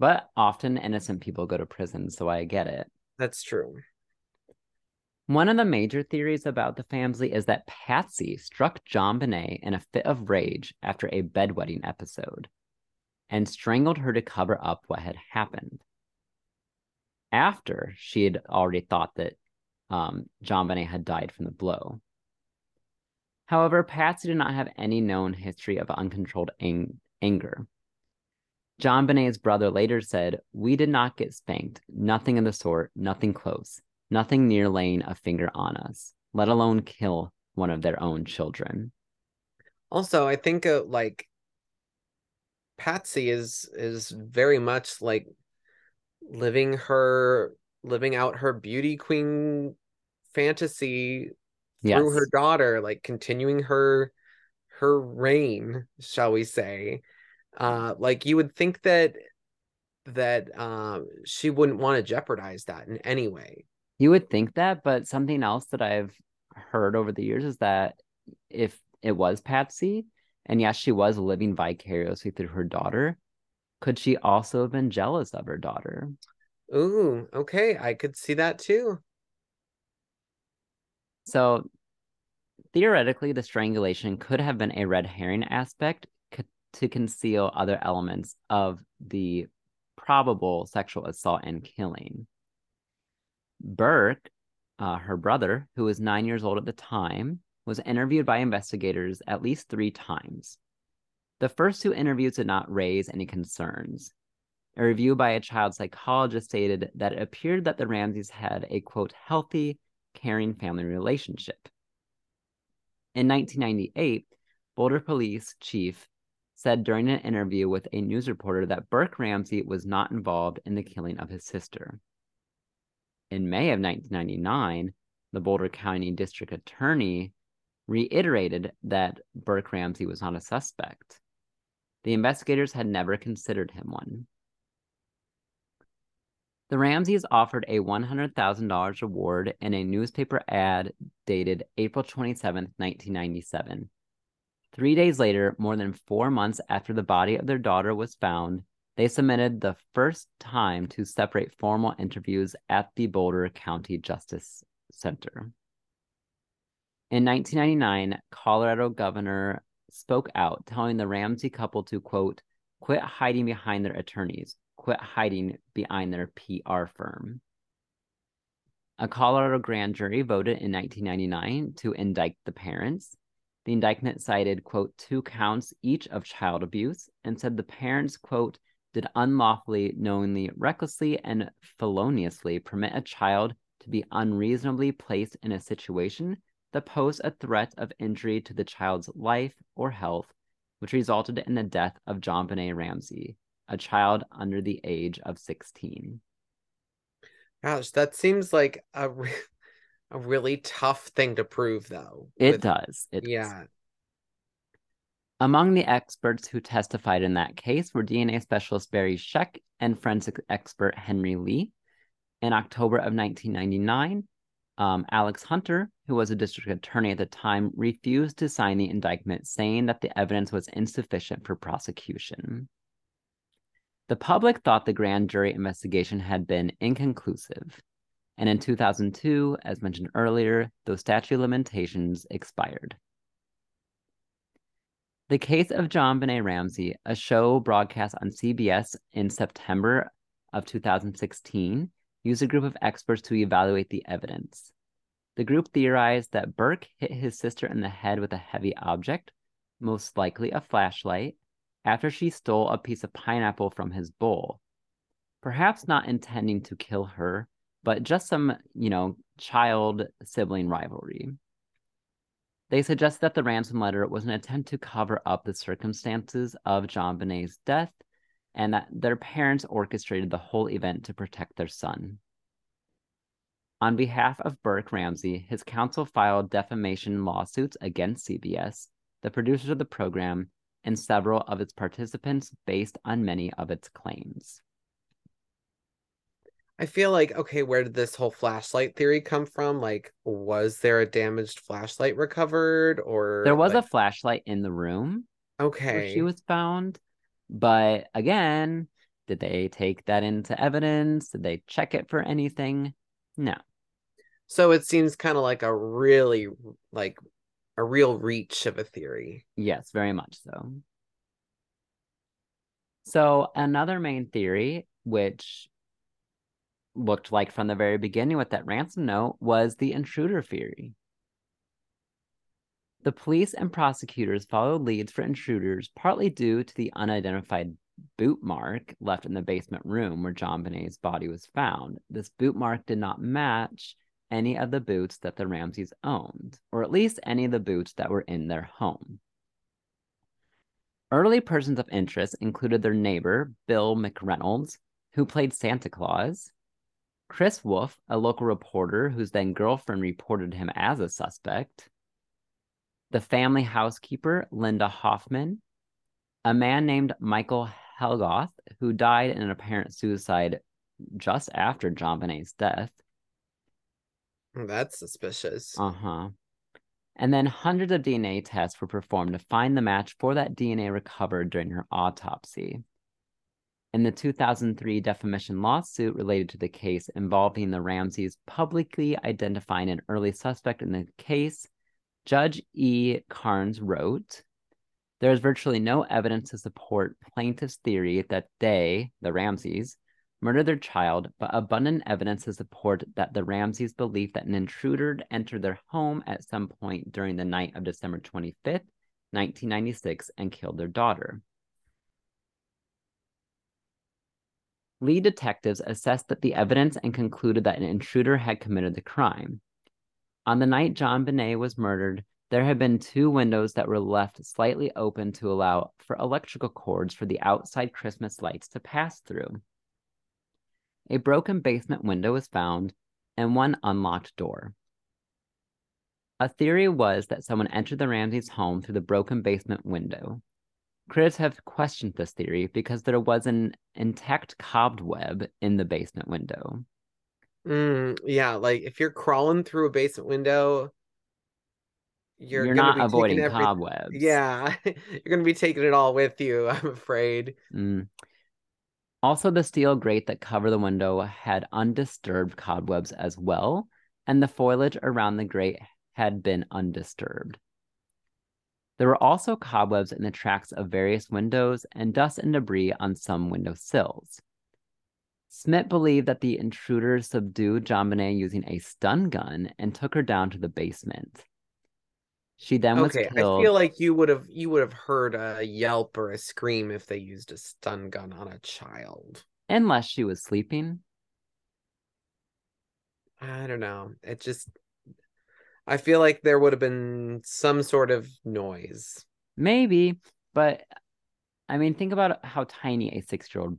But often innocent people go to prison, so I get it. That's true. One of the major theories about the family is that Patsy struck JonBenet in a fit of rage after a bedwetting episode and strangled her to cover up what had happened. After she had already thought that um, JonBenet had died from the blow. However, Patsy did not have any known history of uncontrolled ang- anger. JonBenet's brother later said, "We did not get spanked. Nothing of the sort. Nothing close. Nothing near laying a finger on us, let alone kill one of their own children." Also, I think uh, like Patsy is is very much like living her living out her beauty queen fantasy through yes. her daughter, like continuing her her reign, shall we say. Uh, like, you would think that that um, she wouldn't want to jeopardize that in any way. You would think that, but something else that I've heard over the years is that if it was Patsy, and yes, she was living vicariously through her daughter, could she also have been jealous of her daughter? Ooh, okay, I could see that too. So, theoretically, the strangulation could have been a red herring aspect to conceal other elements of the probable sexual assault and killing. Burke, uh, her brother, who was nine years old at the time, was interviewed by investigators at least three times. The first two interviews did not raise any concerns. A review by a child psychologist stated that it appeared that the Ramseys had a, quote, healthy, caring family relationship. In nineteen ninety-eight, Boulder Police Chief said during an interview with a news reporter that Burke Ramsey was not involved in the killing of his sister. In May of nineteen ninety-nine, the Boulder County District Attorney reiterated that Burke Ramsey was not a suspect. The investigators had never considered him one. The Ramseys offered a one hundred thousand dollars reward in a newspaper ad dated April twenty-seventh, nineteen ninety-seven. Three days later, more than four months after the body of their daughter was found, they submitted the first time to separate formal interviews at the Boulder County Justice Center. In nineteen ninety-nine, Colorado governor spoke out, telling the Ramsey couple to, quote, quit hiding behind their attorneys, quit hiding behind their P R firm. A Colorado grand jury voted in nineteen ninety-nine to indict the parents. The indictment cited, quote, two counts each of child abuse and said the parents, quote, did unlawfully, knowingly, recklessly, and feloniously permit a child to be unreasonably placed in a situation that posed a threat of injury to the child's life or health, which resulted in the death of JonBenet Ramsey, a child under the age of sixteen. Gosh, that seems like a, re- a really tough thing to prove, though. It with... does. It yeah. Does. Among the experts who testified in that case were D N A specialist Barry Sheck and forensic expert Henry Lee. In October of nineteen ninety-nine, um, Alex Hunter, who was a district attorney at the time, refused to sign the indictment, saying that the evidence was insufficient for prosecution. The public thought the grand jury investigation had been inconclusive. And in two thousand two, as mentioned earlier, those statute of limitations expired. The case of JonBenet Ramsey, a show broadcast on C B S in September of two thousand sixteen, used a group of experts to evaluate the evidence. The group theorized that Burke hit his sister in the head with a heavy object, most likely a flashlight, after she stole a piece of pineapple from his bowl. Perhaps not intending to kill her, but just some, you know, child-sibling rivalry. They suggest that the ransom letter was an attempt to cover up the circumstances of JonBenet's death and that their parents orchestrated the whole event to protect their son. On behalf of Burke Ramsey, his counsel filed defamation lawsuits against C B S, the producers of the program, and several of its participants based on many of its claims. I feel like, okay, where did this whole flashlight theory come from? Like, was there a damaged flashlight recovered, or there was like... a flashlight in the room? Okay, where she was found, but again, did they take that into evidence? Did they check it for anything? No. So it seems kind of like a really like a real reach of a theory. Yes, very much so. So another main theory, which looked like from the very beginning with that ransom note, was the intruder theory. The police and prosecutors followed leads for intruders partly due to the unidentified boot mark left in the basement room where JonBenet's body was found. This boot mark did not match any of the boots that the Ramseys owned, or at least any of the boots that were in their home. Early persons of interest included their neighbor, Bill McReynolds, who played Santa Claus, Chris Wolfe, a local reporter whose then girlfriend reported him as a suspect, the family housekeeper, Linda Hoffman, a man named Michael Helgoth, who died in an apparent suicide just after JonBenet's death. That's suspicious. Uh-huh. And then hundreds of D N A tests were performed to find the match for that D N A recovered during her autopsy. In the two thousand three defamation lawsuit related to the case involving the Ramseys publicly identifying an early suspect in the case, Judge E. Carnes wrote, "There is virtually no evidence to support plaintiff's theory that they, the Ramseys, murdered their child, but abundant evidence to support that the Ramseys believed that an intruder entered their home at some point during the night of December twenty-fifth, nineteen ninety-six, and killed their daughter." Lead detectives assessed that the evidence and concluded that an intruder had committed the crime. On the night JonBenet was murdered, there had been two windows that were left slightly open to allow for electrical cords for the outside Christmas lights to pass through. A broken basement window was found and one unlocked door. A theory was that someone entered the Ramseys' home through the broken basement window. Critics have questioned this theory because there was an intact cobweb in the basement window. Mm, yeah, like if you're crawling through a basement window, you're, you're not be avoiding every... cobwebs. Yeah, you're going to be taking it all with you, I'm afraid. Mm. Also, the steel grate that covered the window had undisturbed cobwebs as well, and the foliage around the grate had been undisturbed. There were also cobwebs in the tracks of various windows and dust and debris on some window sills. Smith believed that the intruders subdued JonBenet using a stun gun and took her down to the basement. She then was okay, killed. I feel like you would have you would have heard a yelp or a scream if they used a stun gun on a child. Unless she was sleeping. I don't know. It just, I feel like there would have been some sort of noise. Maybe, but I mean, think about how tiny a six-year-old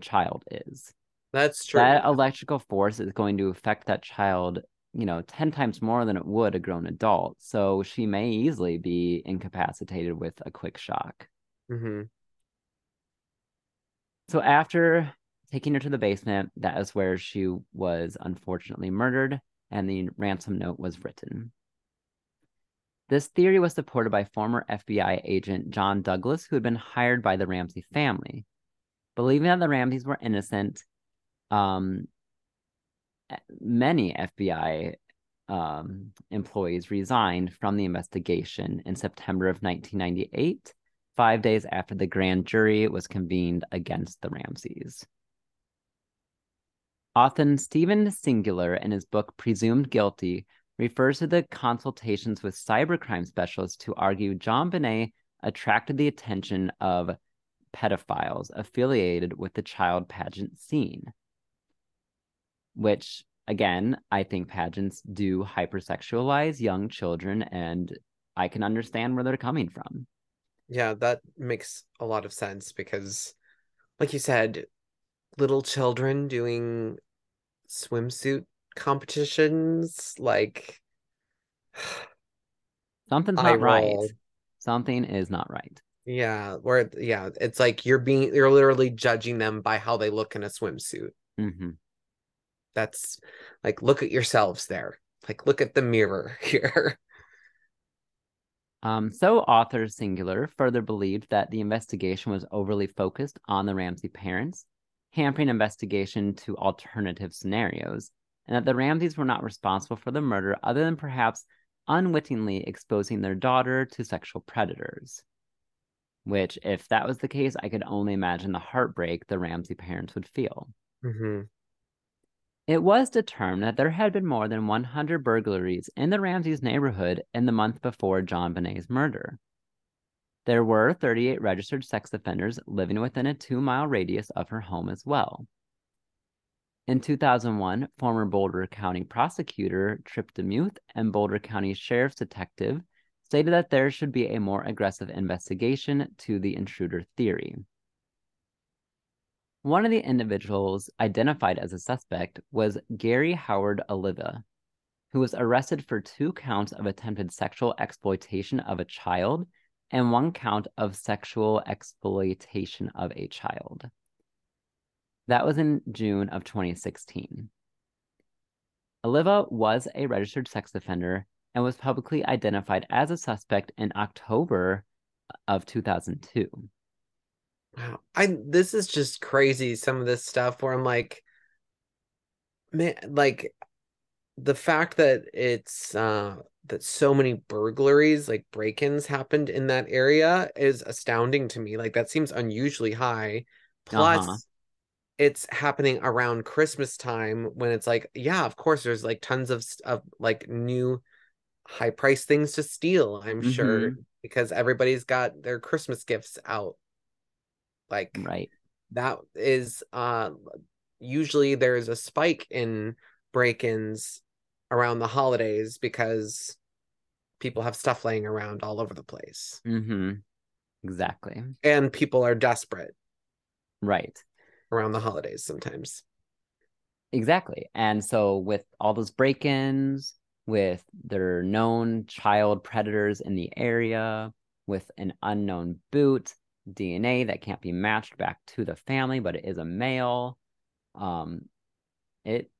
child is. That's true. That electrical force is going to affect that child, you know, ten times more than it would a grown adult. So she may easily be incapacitated with a quick shock. Mm-hmm. So after taking her to the basement, that is where she was unfortunately murdered, and the ransom note was written. This theory was supported by former F B I agent John Douglas, who had been hired by the Ramsey family. Believing that the Ramseys were innocent, um, many F B I um, employees resigned from the investigation in September of nineteen ninety-eight, five days after the grand jury was convened against the Ramseys. Author Stephen Singler, in his book Presumed Guilty, refers to the consultations with cybercrime specialists to argue JonBenet attracted the attention of pedophiles affiliated with the child pageant scene. Which, again, I think pageants do hypersexualize young children, and I can understand where they're coming from. Yeah, that makes a lot of sense because, like you said, little children doing swimsuit competitions, like... Something's not right. Something is not right. Yeah, where yeah, it's like you're being you're literally judging them by how they look in a swimsuit. Mm-hmm. That's like, look at yourselves there. Like, look at the mirror here. Um, so author Singler further believed that the investigation was overly focused on the Ramsey parents, hampering investigation to alternative scenarios, and that the Ramseys were not responsible for the murder other than perhaps unwittingly exposing their daughter to sexual predators. Which, if that was the case, I could only imagine the heartbreak the Ramsey parents would feel. Mm-hmm. It was determined that there had been more than one hundred burglaries in the Ramseys' neighborhood in the month before JonBenet's murder. There were thirty-eight registered sex offenders living within a two-mile radius of her home as well. In two thousand one, former Boulder County prosecutor Tripp DeMuth and Boulder County Sheriff's Detective stated that there should be a more aggressive investigation to the intruder theory. One of the individuals identified as a suspect was Gary Howard Oliva, who was arrested for two counts of attempted sexual exploitation of a child and one count of sexual exploitation of a child. That was in June of twenty sixteen. Oliva was a registered sex offender and was publicly identified as a suspect in October of two thousand two. Wow. I, this is just crazy, some of this stuff, where I'm like, man, like, the fact that it's, uh, that so many burglaries, like, break-ins happened in that area is astounding to me. Like, that seems unusually high. Plus... Uh-huh. It's happening around Christmas time when it's like, yeah, of course, there's like tons of, of like new high price things to steal, I'm mm-hmm. sure, because everybody's got their Christmas gifts out. Like, right. That is uh, usually there's a spike in break-ins around the holidays because people have stuff laying around all over the place. Mm-hmm. Exactly. And people are desperate. Right. Around the holidays sometimes. Exactly. And so with all those break-ins, with their known child predators in the area, with an unknown boot, D N A that can't be matched back to the family, but it is a male, um it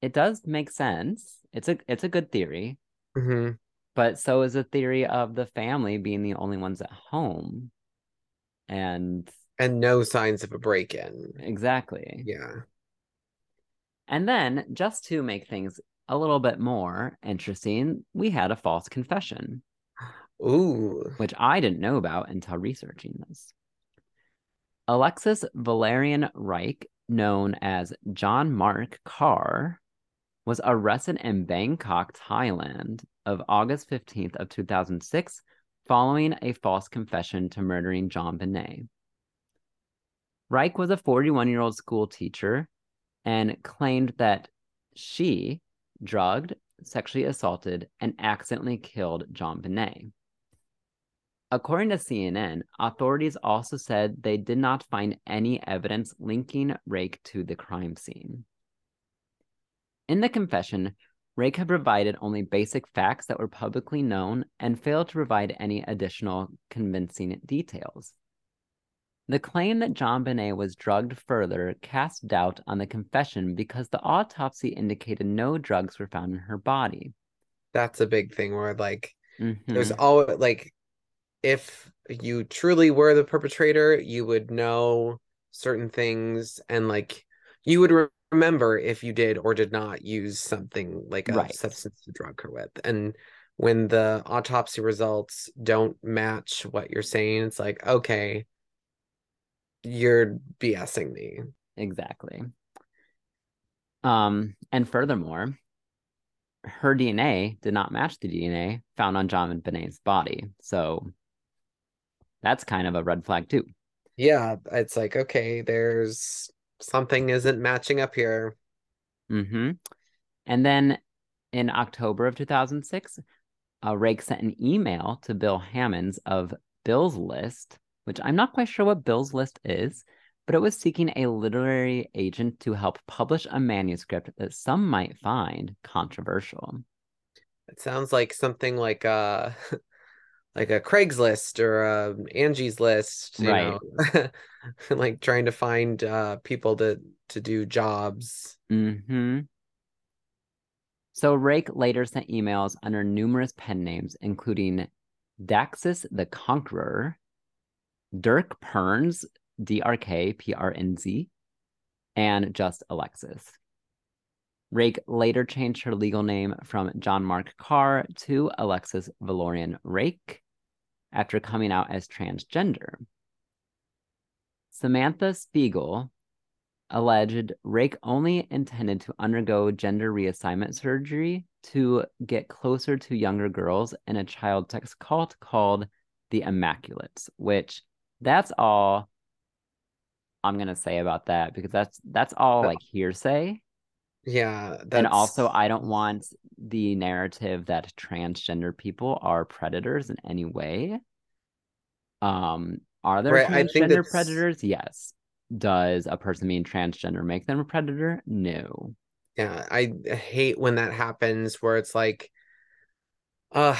it does make sense. It's a it's a good theory. Mm-hmm. But so is the theory of the family being the only ones at home. And And no signs of a break-in. Exactly. Yeah. And then, just to make things a little bit more interesting, we had a false confession. Ooh. Which I didn't know about until researching this. Alexis Valerian Reich known as John Mark Carr, was arrested in Bangkok, Thailand, of August fifteenth of two thousand six, following a false confession to murdering JonBenet. Reich was a forty-one-year-old school teacher and claimed that she drugged, sexually assaulted, and accidentally killed JonBenet. According to C N N, authorities also said they did not find any evidence linking Reich to the crime scene. In the confession, Reich had provided only basic facts that were publicly known and failed to provide any additional convincing details. The claim that JonBenet was drugged further cast doubt on the confession because the autopsy indicated no drugs were found in her body. That's a big thing where, like, mm-hmm. there's always, like, if you truly were the perpetrator, you would know certain things, and, like, you would re- remember if you did or did not use something like a right. substance to drug her with. And when the autopsy results don't match what you're saying, it's like, okay, you're BSing me. Exactly. Um, and furthermore, her D N A did not match the D N A found on JonBenet's body. So that's kind of a red flag too. Yeah, it's like, okay, there's something isn't matching up here. Mm-hmm. And then in October of two thousand six, uh, Reich sent an email to Bill Hammonds of Bill's List, which I'm not quite sure what Bill's List is, but it was seeking a literary agent to help publish a manuscript that some might find controversial. It sounds like something like a, like a Craigslist or a Angie's List, you right. know, like trying to find uh, people to, to do jobs. Mm-hmm. So Reich later sent emails under numerous pen names, including Daxus the Conqueror, Dirk Perns, D R K P R N Z, and just Alexis. Reich later changed her legal name from John Mark Carr to Alexis Valerian Reich after coming out as transgender. Samantha Spiegel alleged Reich only intended to undergo gender reassignment surgery to get closer to younger girls in a child sex cult called the Immaculates, which that's all I'm going to say about that, because that's that's all like hearsay. Yeah. That's... And also, I don't want the narrative that transgender people are predators in any way. Um, Are there right, transgender predators? Yes. Does a person being transgender make them a predator? No. Yeah. I hate when that happens where it's like, uh,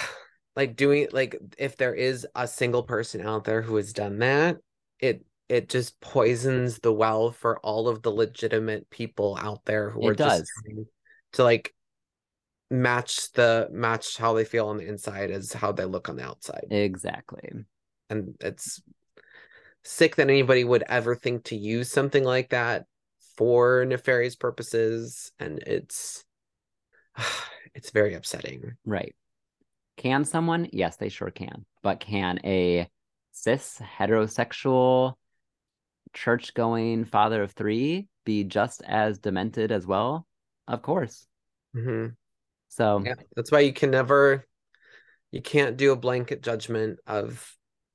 like doing, like if there is a single person out there who has done that, it It just poisons the well for all of the legitimate people out there who it are does. just trying to like match the match how they feel on the inside as how they look on the outside. Exactly. And it's sick that anybody would ever think to use something like that for nefarious purposes. And it's it's very upsetting. Right. Can someone? Yes, they sure can. But can a cis heterosexual church-going father of three be just as demented as well? Of course. Mm-hmm. So yeah, that's why you can never, you can't do a blanket judgment of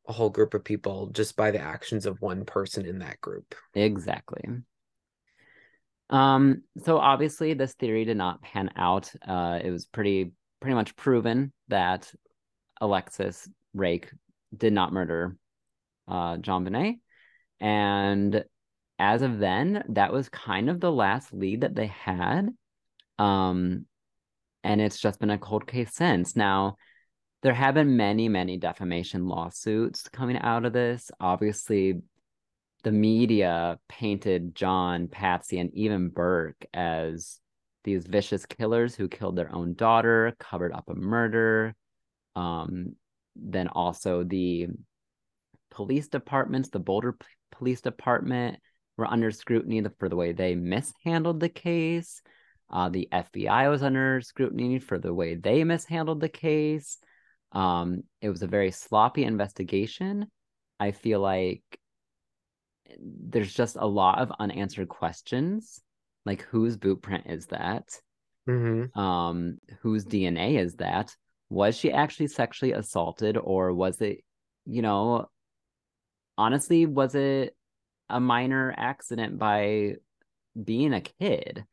a whole group of people just by the actions of one person in that group. Exactly. Um. So obviously, this theory did not pan out. Uh, it was pretty pretty much proven that Alexis Reich did not murder uh, JonBenet. And as of then, that was kind of the last lead that they had. Um, and it's just been a cold case since. Now, there have been many, many defamation lawsuits coming out of this. Obviously, the media painted John, Patsy, and even Burke as these vicious killers who killed their own daughter, covered up a murder. Um, then also the police departments, the Boulder P- Police Department were under scrutiny for the way they mishandled the case. Uh, the F B I was under scrutiny for the way they mishandled the case. Um, it was a very sloppy investigation. I feel like there's just a lot of unanswered questions, like whose boot print is that? Mm-hmm. Um, whose D N A is that? Was she actually sexually assaulted, or was it, you know, honestly, was it a minor accident by being a kid?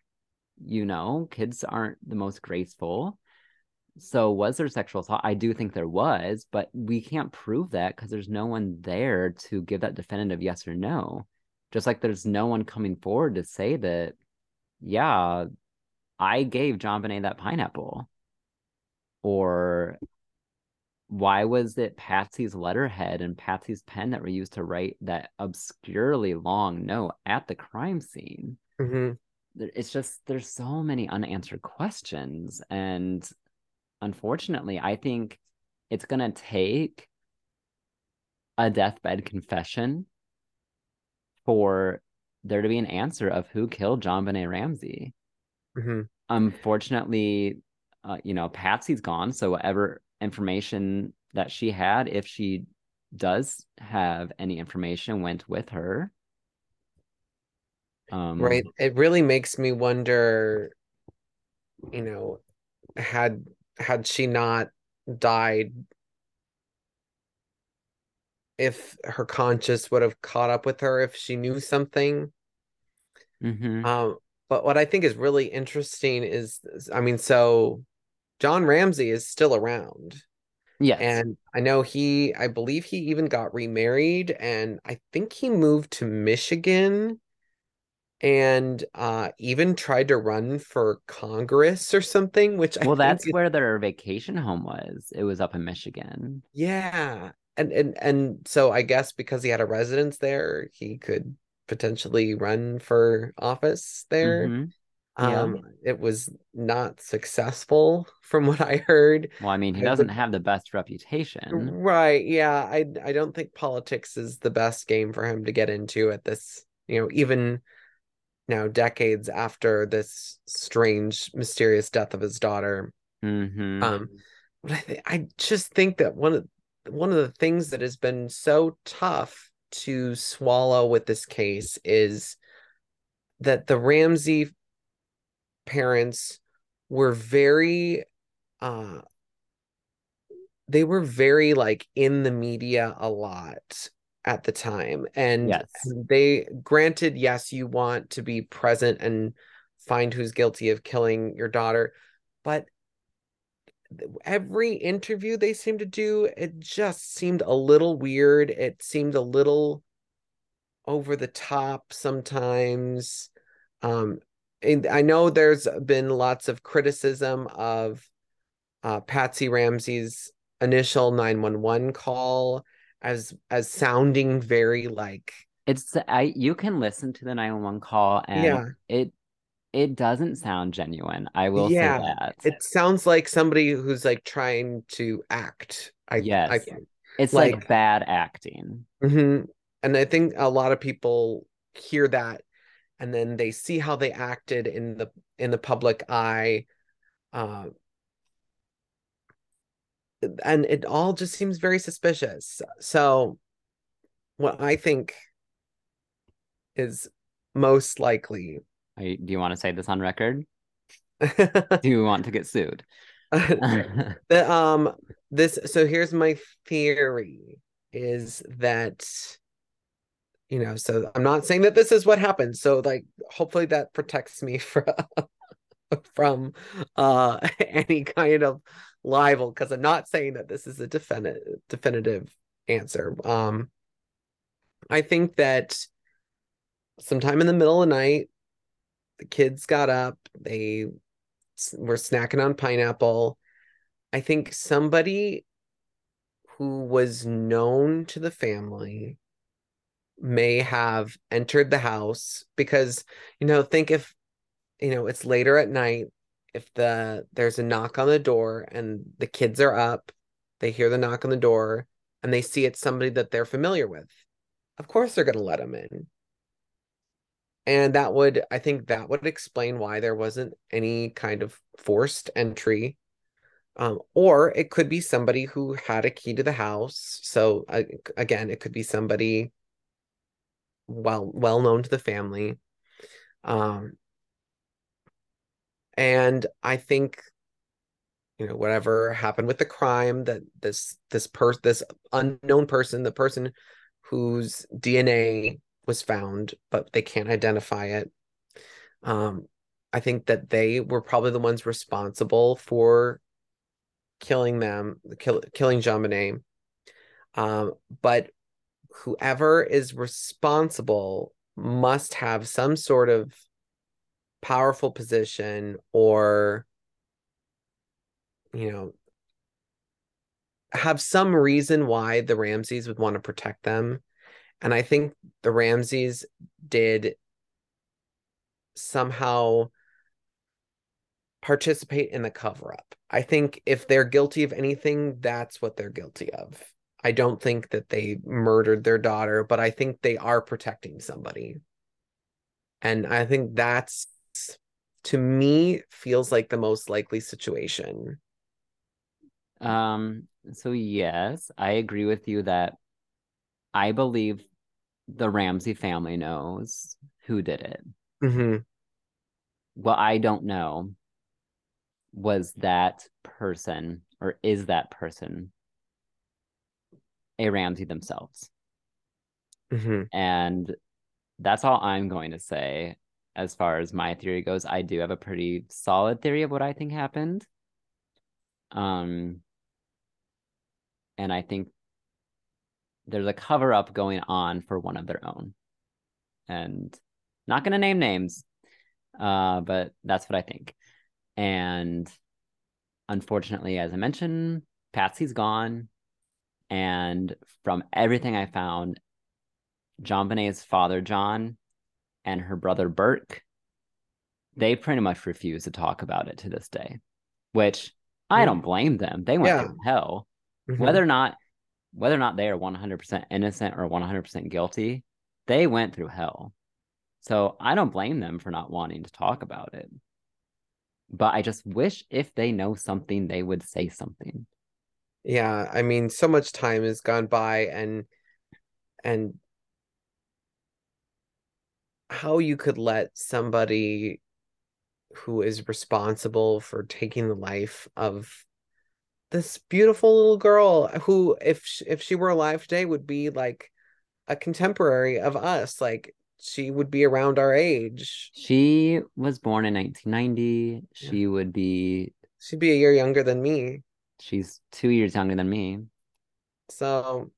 You know, kids aren't the most graceful. So was there sexual assault? I do think there was, but we can't prove that because there's no one there to give that definitive yes or no. Just like there's no one coming forward to say that, yeah, I gave JonBenet that pineapple. Or why was it Patsy's letterhead and Patsy's pen that were used to write that obscurely long note at the crime scene? Mm-hmm. It's just, there's so many unanswered questions. And unfortunately, I think it's going to take a deathbed confession for there to be an answer of who killed JonBenet Ramsey. Mm-hmm. Unfortunately, uh, you know, Patsy's gone. So whatever information that she had, if she does have any information, went with her. Um, right. It really makes me wonder, you know, had had she not died, if her conscience would have caught up with her, if she knew something. Mm-hmm. Um, but what I think is really interesting is, I mean, so John Ramsey is still around. Yes. And I know he, I believe he even got remarried, and I think he moved to Michigan. And uh, even tried to run for Congress or something, which I well, that's it... where their vacation home was. It was up in Michigan. Yeah, and and and so I guess because he had a residence there, he could potentially run for office there. Mm-hmm. Um, yeah. It was not successful, from what I heard. Well, I mean, he doesn't would... have the best reputation, right? Yeah, I I don't think politics is the best game for him to get into at this. You know, even. Now, decades after this strange, mysterious death of his daughter, mm-hmm. um, but I, th- I just think that one of one of the things that has been so tough to swallow with this case is that the Ramsey parents were very, uh, they were very like in the media a lot. At the time. And yes. They granted, yes, you want to be present and find who's guilty of killing your daughter. But every interview they seemed to do, it just seemed a little weird. It seemed a little over the top sometimes. Um, and I know there's been lots of criticism of uh, Patsy Ramsey's initial nine one one call. As as sounding very like it's I you can listen to the nine one one call and yeah. it it doesn't sound genuine. I will yeah. say that it sounds like somebody who's like trying to act. I yes, I, it's like, like bad acting. Mm-hmm. And I think a lot of people hear that and then they see how they acted in the in the public eye. Uh, And it all just seems very suspicious. So what I think is most likely... You, do you want to say this on record? Do you want to get sued? the, um, this. So here's my theory is that, you know, so I'm not saying that this is what happened. So like, hopefully that protects me from, from uh, any kind of libel, because I'm not saying that this is a definitive definitive answer. Um, I think that sometime in the middle of the night, the kids got up. They were snacking on pineapple. I think somebody who was known to the family may have entered the house because, you know, think if, you know, it's later at night. If the there's a knock on the door and the kids are up, they hear the knock on the door and they see it's somebody that they're familiar with. Of course, they're going to let them in. And that would, I think that would explain why there wasn't any kind of forced entry. Um, or it could be somebody who had a key to the house. So uh, again, it could be somebody well, well known to the family. Um, and I think, you know, whatever happened with the crime, that this, this person, this unknown person, the person whose D N A was found, but they can't identify it. Um, I think that they were probably the ones responsible for killing them, kill, killing JonBenet. Um, but whoever is responsible must have some sort of powerful position, or, you know, have some reason why the Ramseys would want to protect them. And I think the Ramseys did somehow participate in the cover-up. I think if they're guilty of anything, that's what they're guilty of. I don't think that they murdered their daughter, but I think they are protecting somebody. And I think that's, to me, feels like the most likely situation. Um. So yes, I agree with you that I believe the Ramsey family knows who did it. Mm-hmm. What I don't know was that person, or is that person a Ramsey themselves? Mm-hmm. And that's all I'm going to say as far as my theory goes. I do have a pretty solid theory of what I think happened. Um, and I think there's a cover-up going on for one of their own. And not going to name names, uh, but that's what I think. And unfortunately, as I mentioned, Patsy's gone. And from everything I found, JonBenet's father, John, and her brother, Burke, they pretty much refuse to talk about it to this day, which I don't blame them. They went yeah. through hell. Mm-hmm. Whether or not, whether or not they are one hundred percent innocent or one hundred percent guilty, they went through hell. So I don't blame them for not wanting to talk about it. But I just wish if they know something, they would say something. Yeah, I mean, so much time has gone by, and and how you could let somebody who is responsible for taking the life of this beautiful little girl, who, if she, if she were alive today, would be like a contemporary of us, like she would be around our age. She was born in nineteen ninety. Yeah. She would be... She'd be a year younger than me. She's two years younger than me. So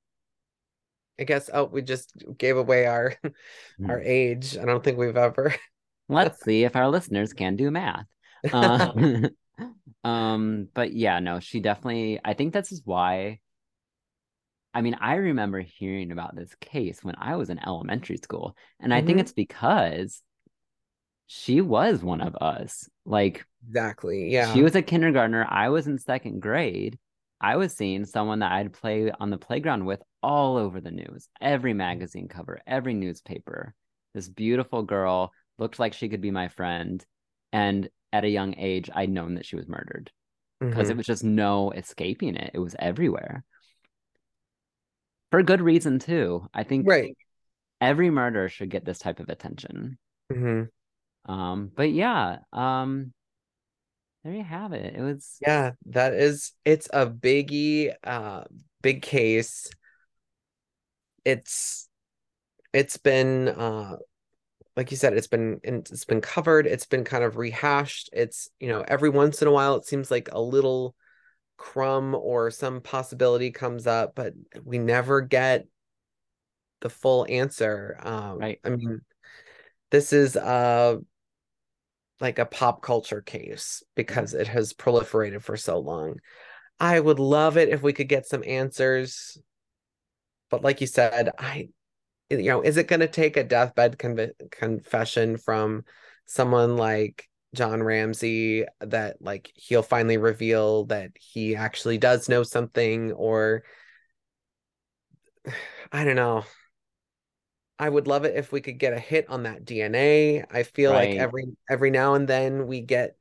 I guess, oh, we just gave away our our age. I don't think we've ever. Let's see if our listeners can do math. Uh, um, but yeah, no, she definitely, I think this is why, I mean, I remember hearing about this case when I was in elementary school. And mm-hmm. I think it's because she was one of us. Like, exactly. Yeah. She was a kindergartner. I was in second grade. I was seeing someone that I'd play on the playground with all over the news, every magazine cover, every newspaper. This beautiful girl looked like she could be my friend. And at a young age, I'd known that she was murdered because mm-hmm. it was just no escaping it. It was everywhere. For good reason, too. I think right. every murder should get this type of attention. Mm-hmm. Um, but yeah, um, there you have it. It was, yeah, that is, it's a biggie, uh, big case. It's, it's been, uh, like you said, it's been, it's been covered. It's been kind of rehashed. It's, you know, every once in a while, it seems like a little crumb or some possibility comes up, but we never get the full answer. Um, right. I mean, this is, uh, like a pop culture case because it has proliferated for so long. I would love it if we could get some answers, but like you said, I, you know, is it going to take a deathbed con- confession from someone like John Ramsey that like he'll finally reveal that he actually does know something? Or I don't know. I would love it if we could get a hit on that D N A. I feel right. like every every now and then we get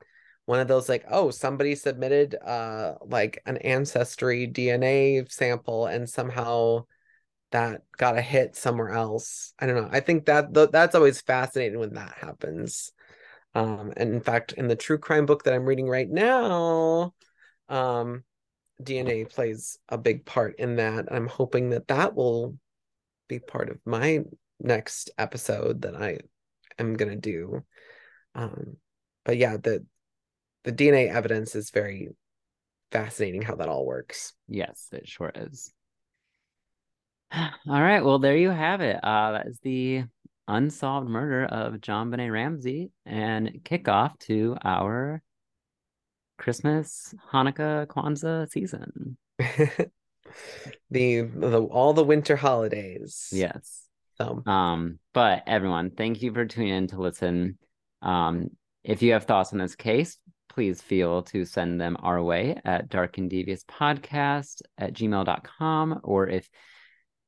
one of those like, oh, somebody submitted uh like an ancestry D N A sample and somehow that got a hit somewhere else. I don't know. I think that th- that's always fascinating when that happens. Um, and in fact, in the true crime book that I'm reading right now, um, D N A plays a big part in that. I'm hoping that that will be part of my next episode that I am going to do. Um, but yeah, the, the D N A evidence is very fascinating how that all works. Yes, it sure is. All right. Well, there you have it. Uh, that is the unsolved murder of JonBenet Ramsey, and kickoff to our Christmas, Hanukkah, Kwanzaa season. the, the all the winter holidays. Yes. So. Um. But everyone, thank you for tuning in to listen. Um. If you have thoughts on this case, please feel to send them our way at dark and devious podcast at gmail dot com, or if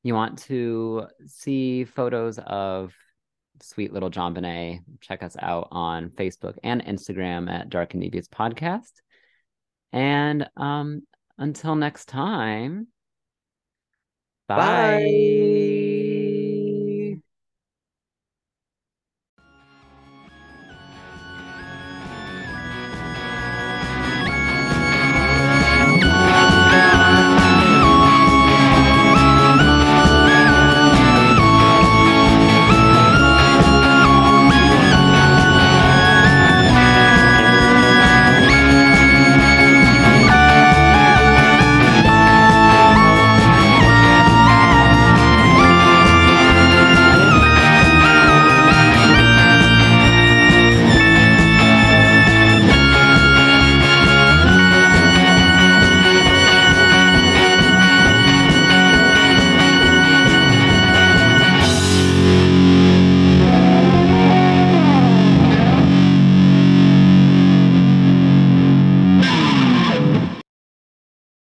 you want to see photos of sweet little JonBenet, check us out on Facebook and Instagram at Dark and Devious Podcast. And um, until next time, bye. Bye.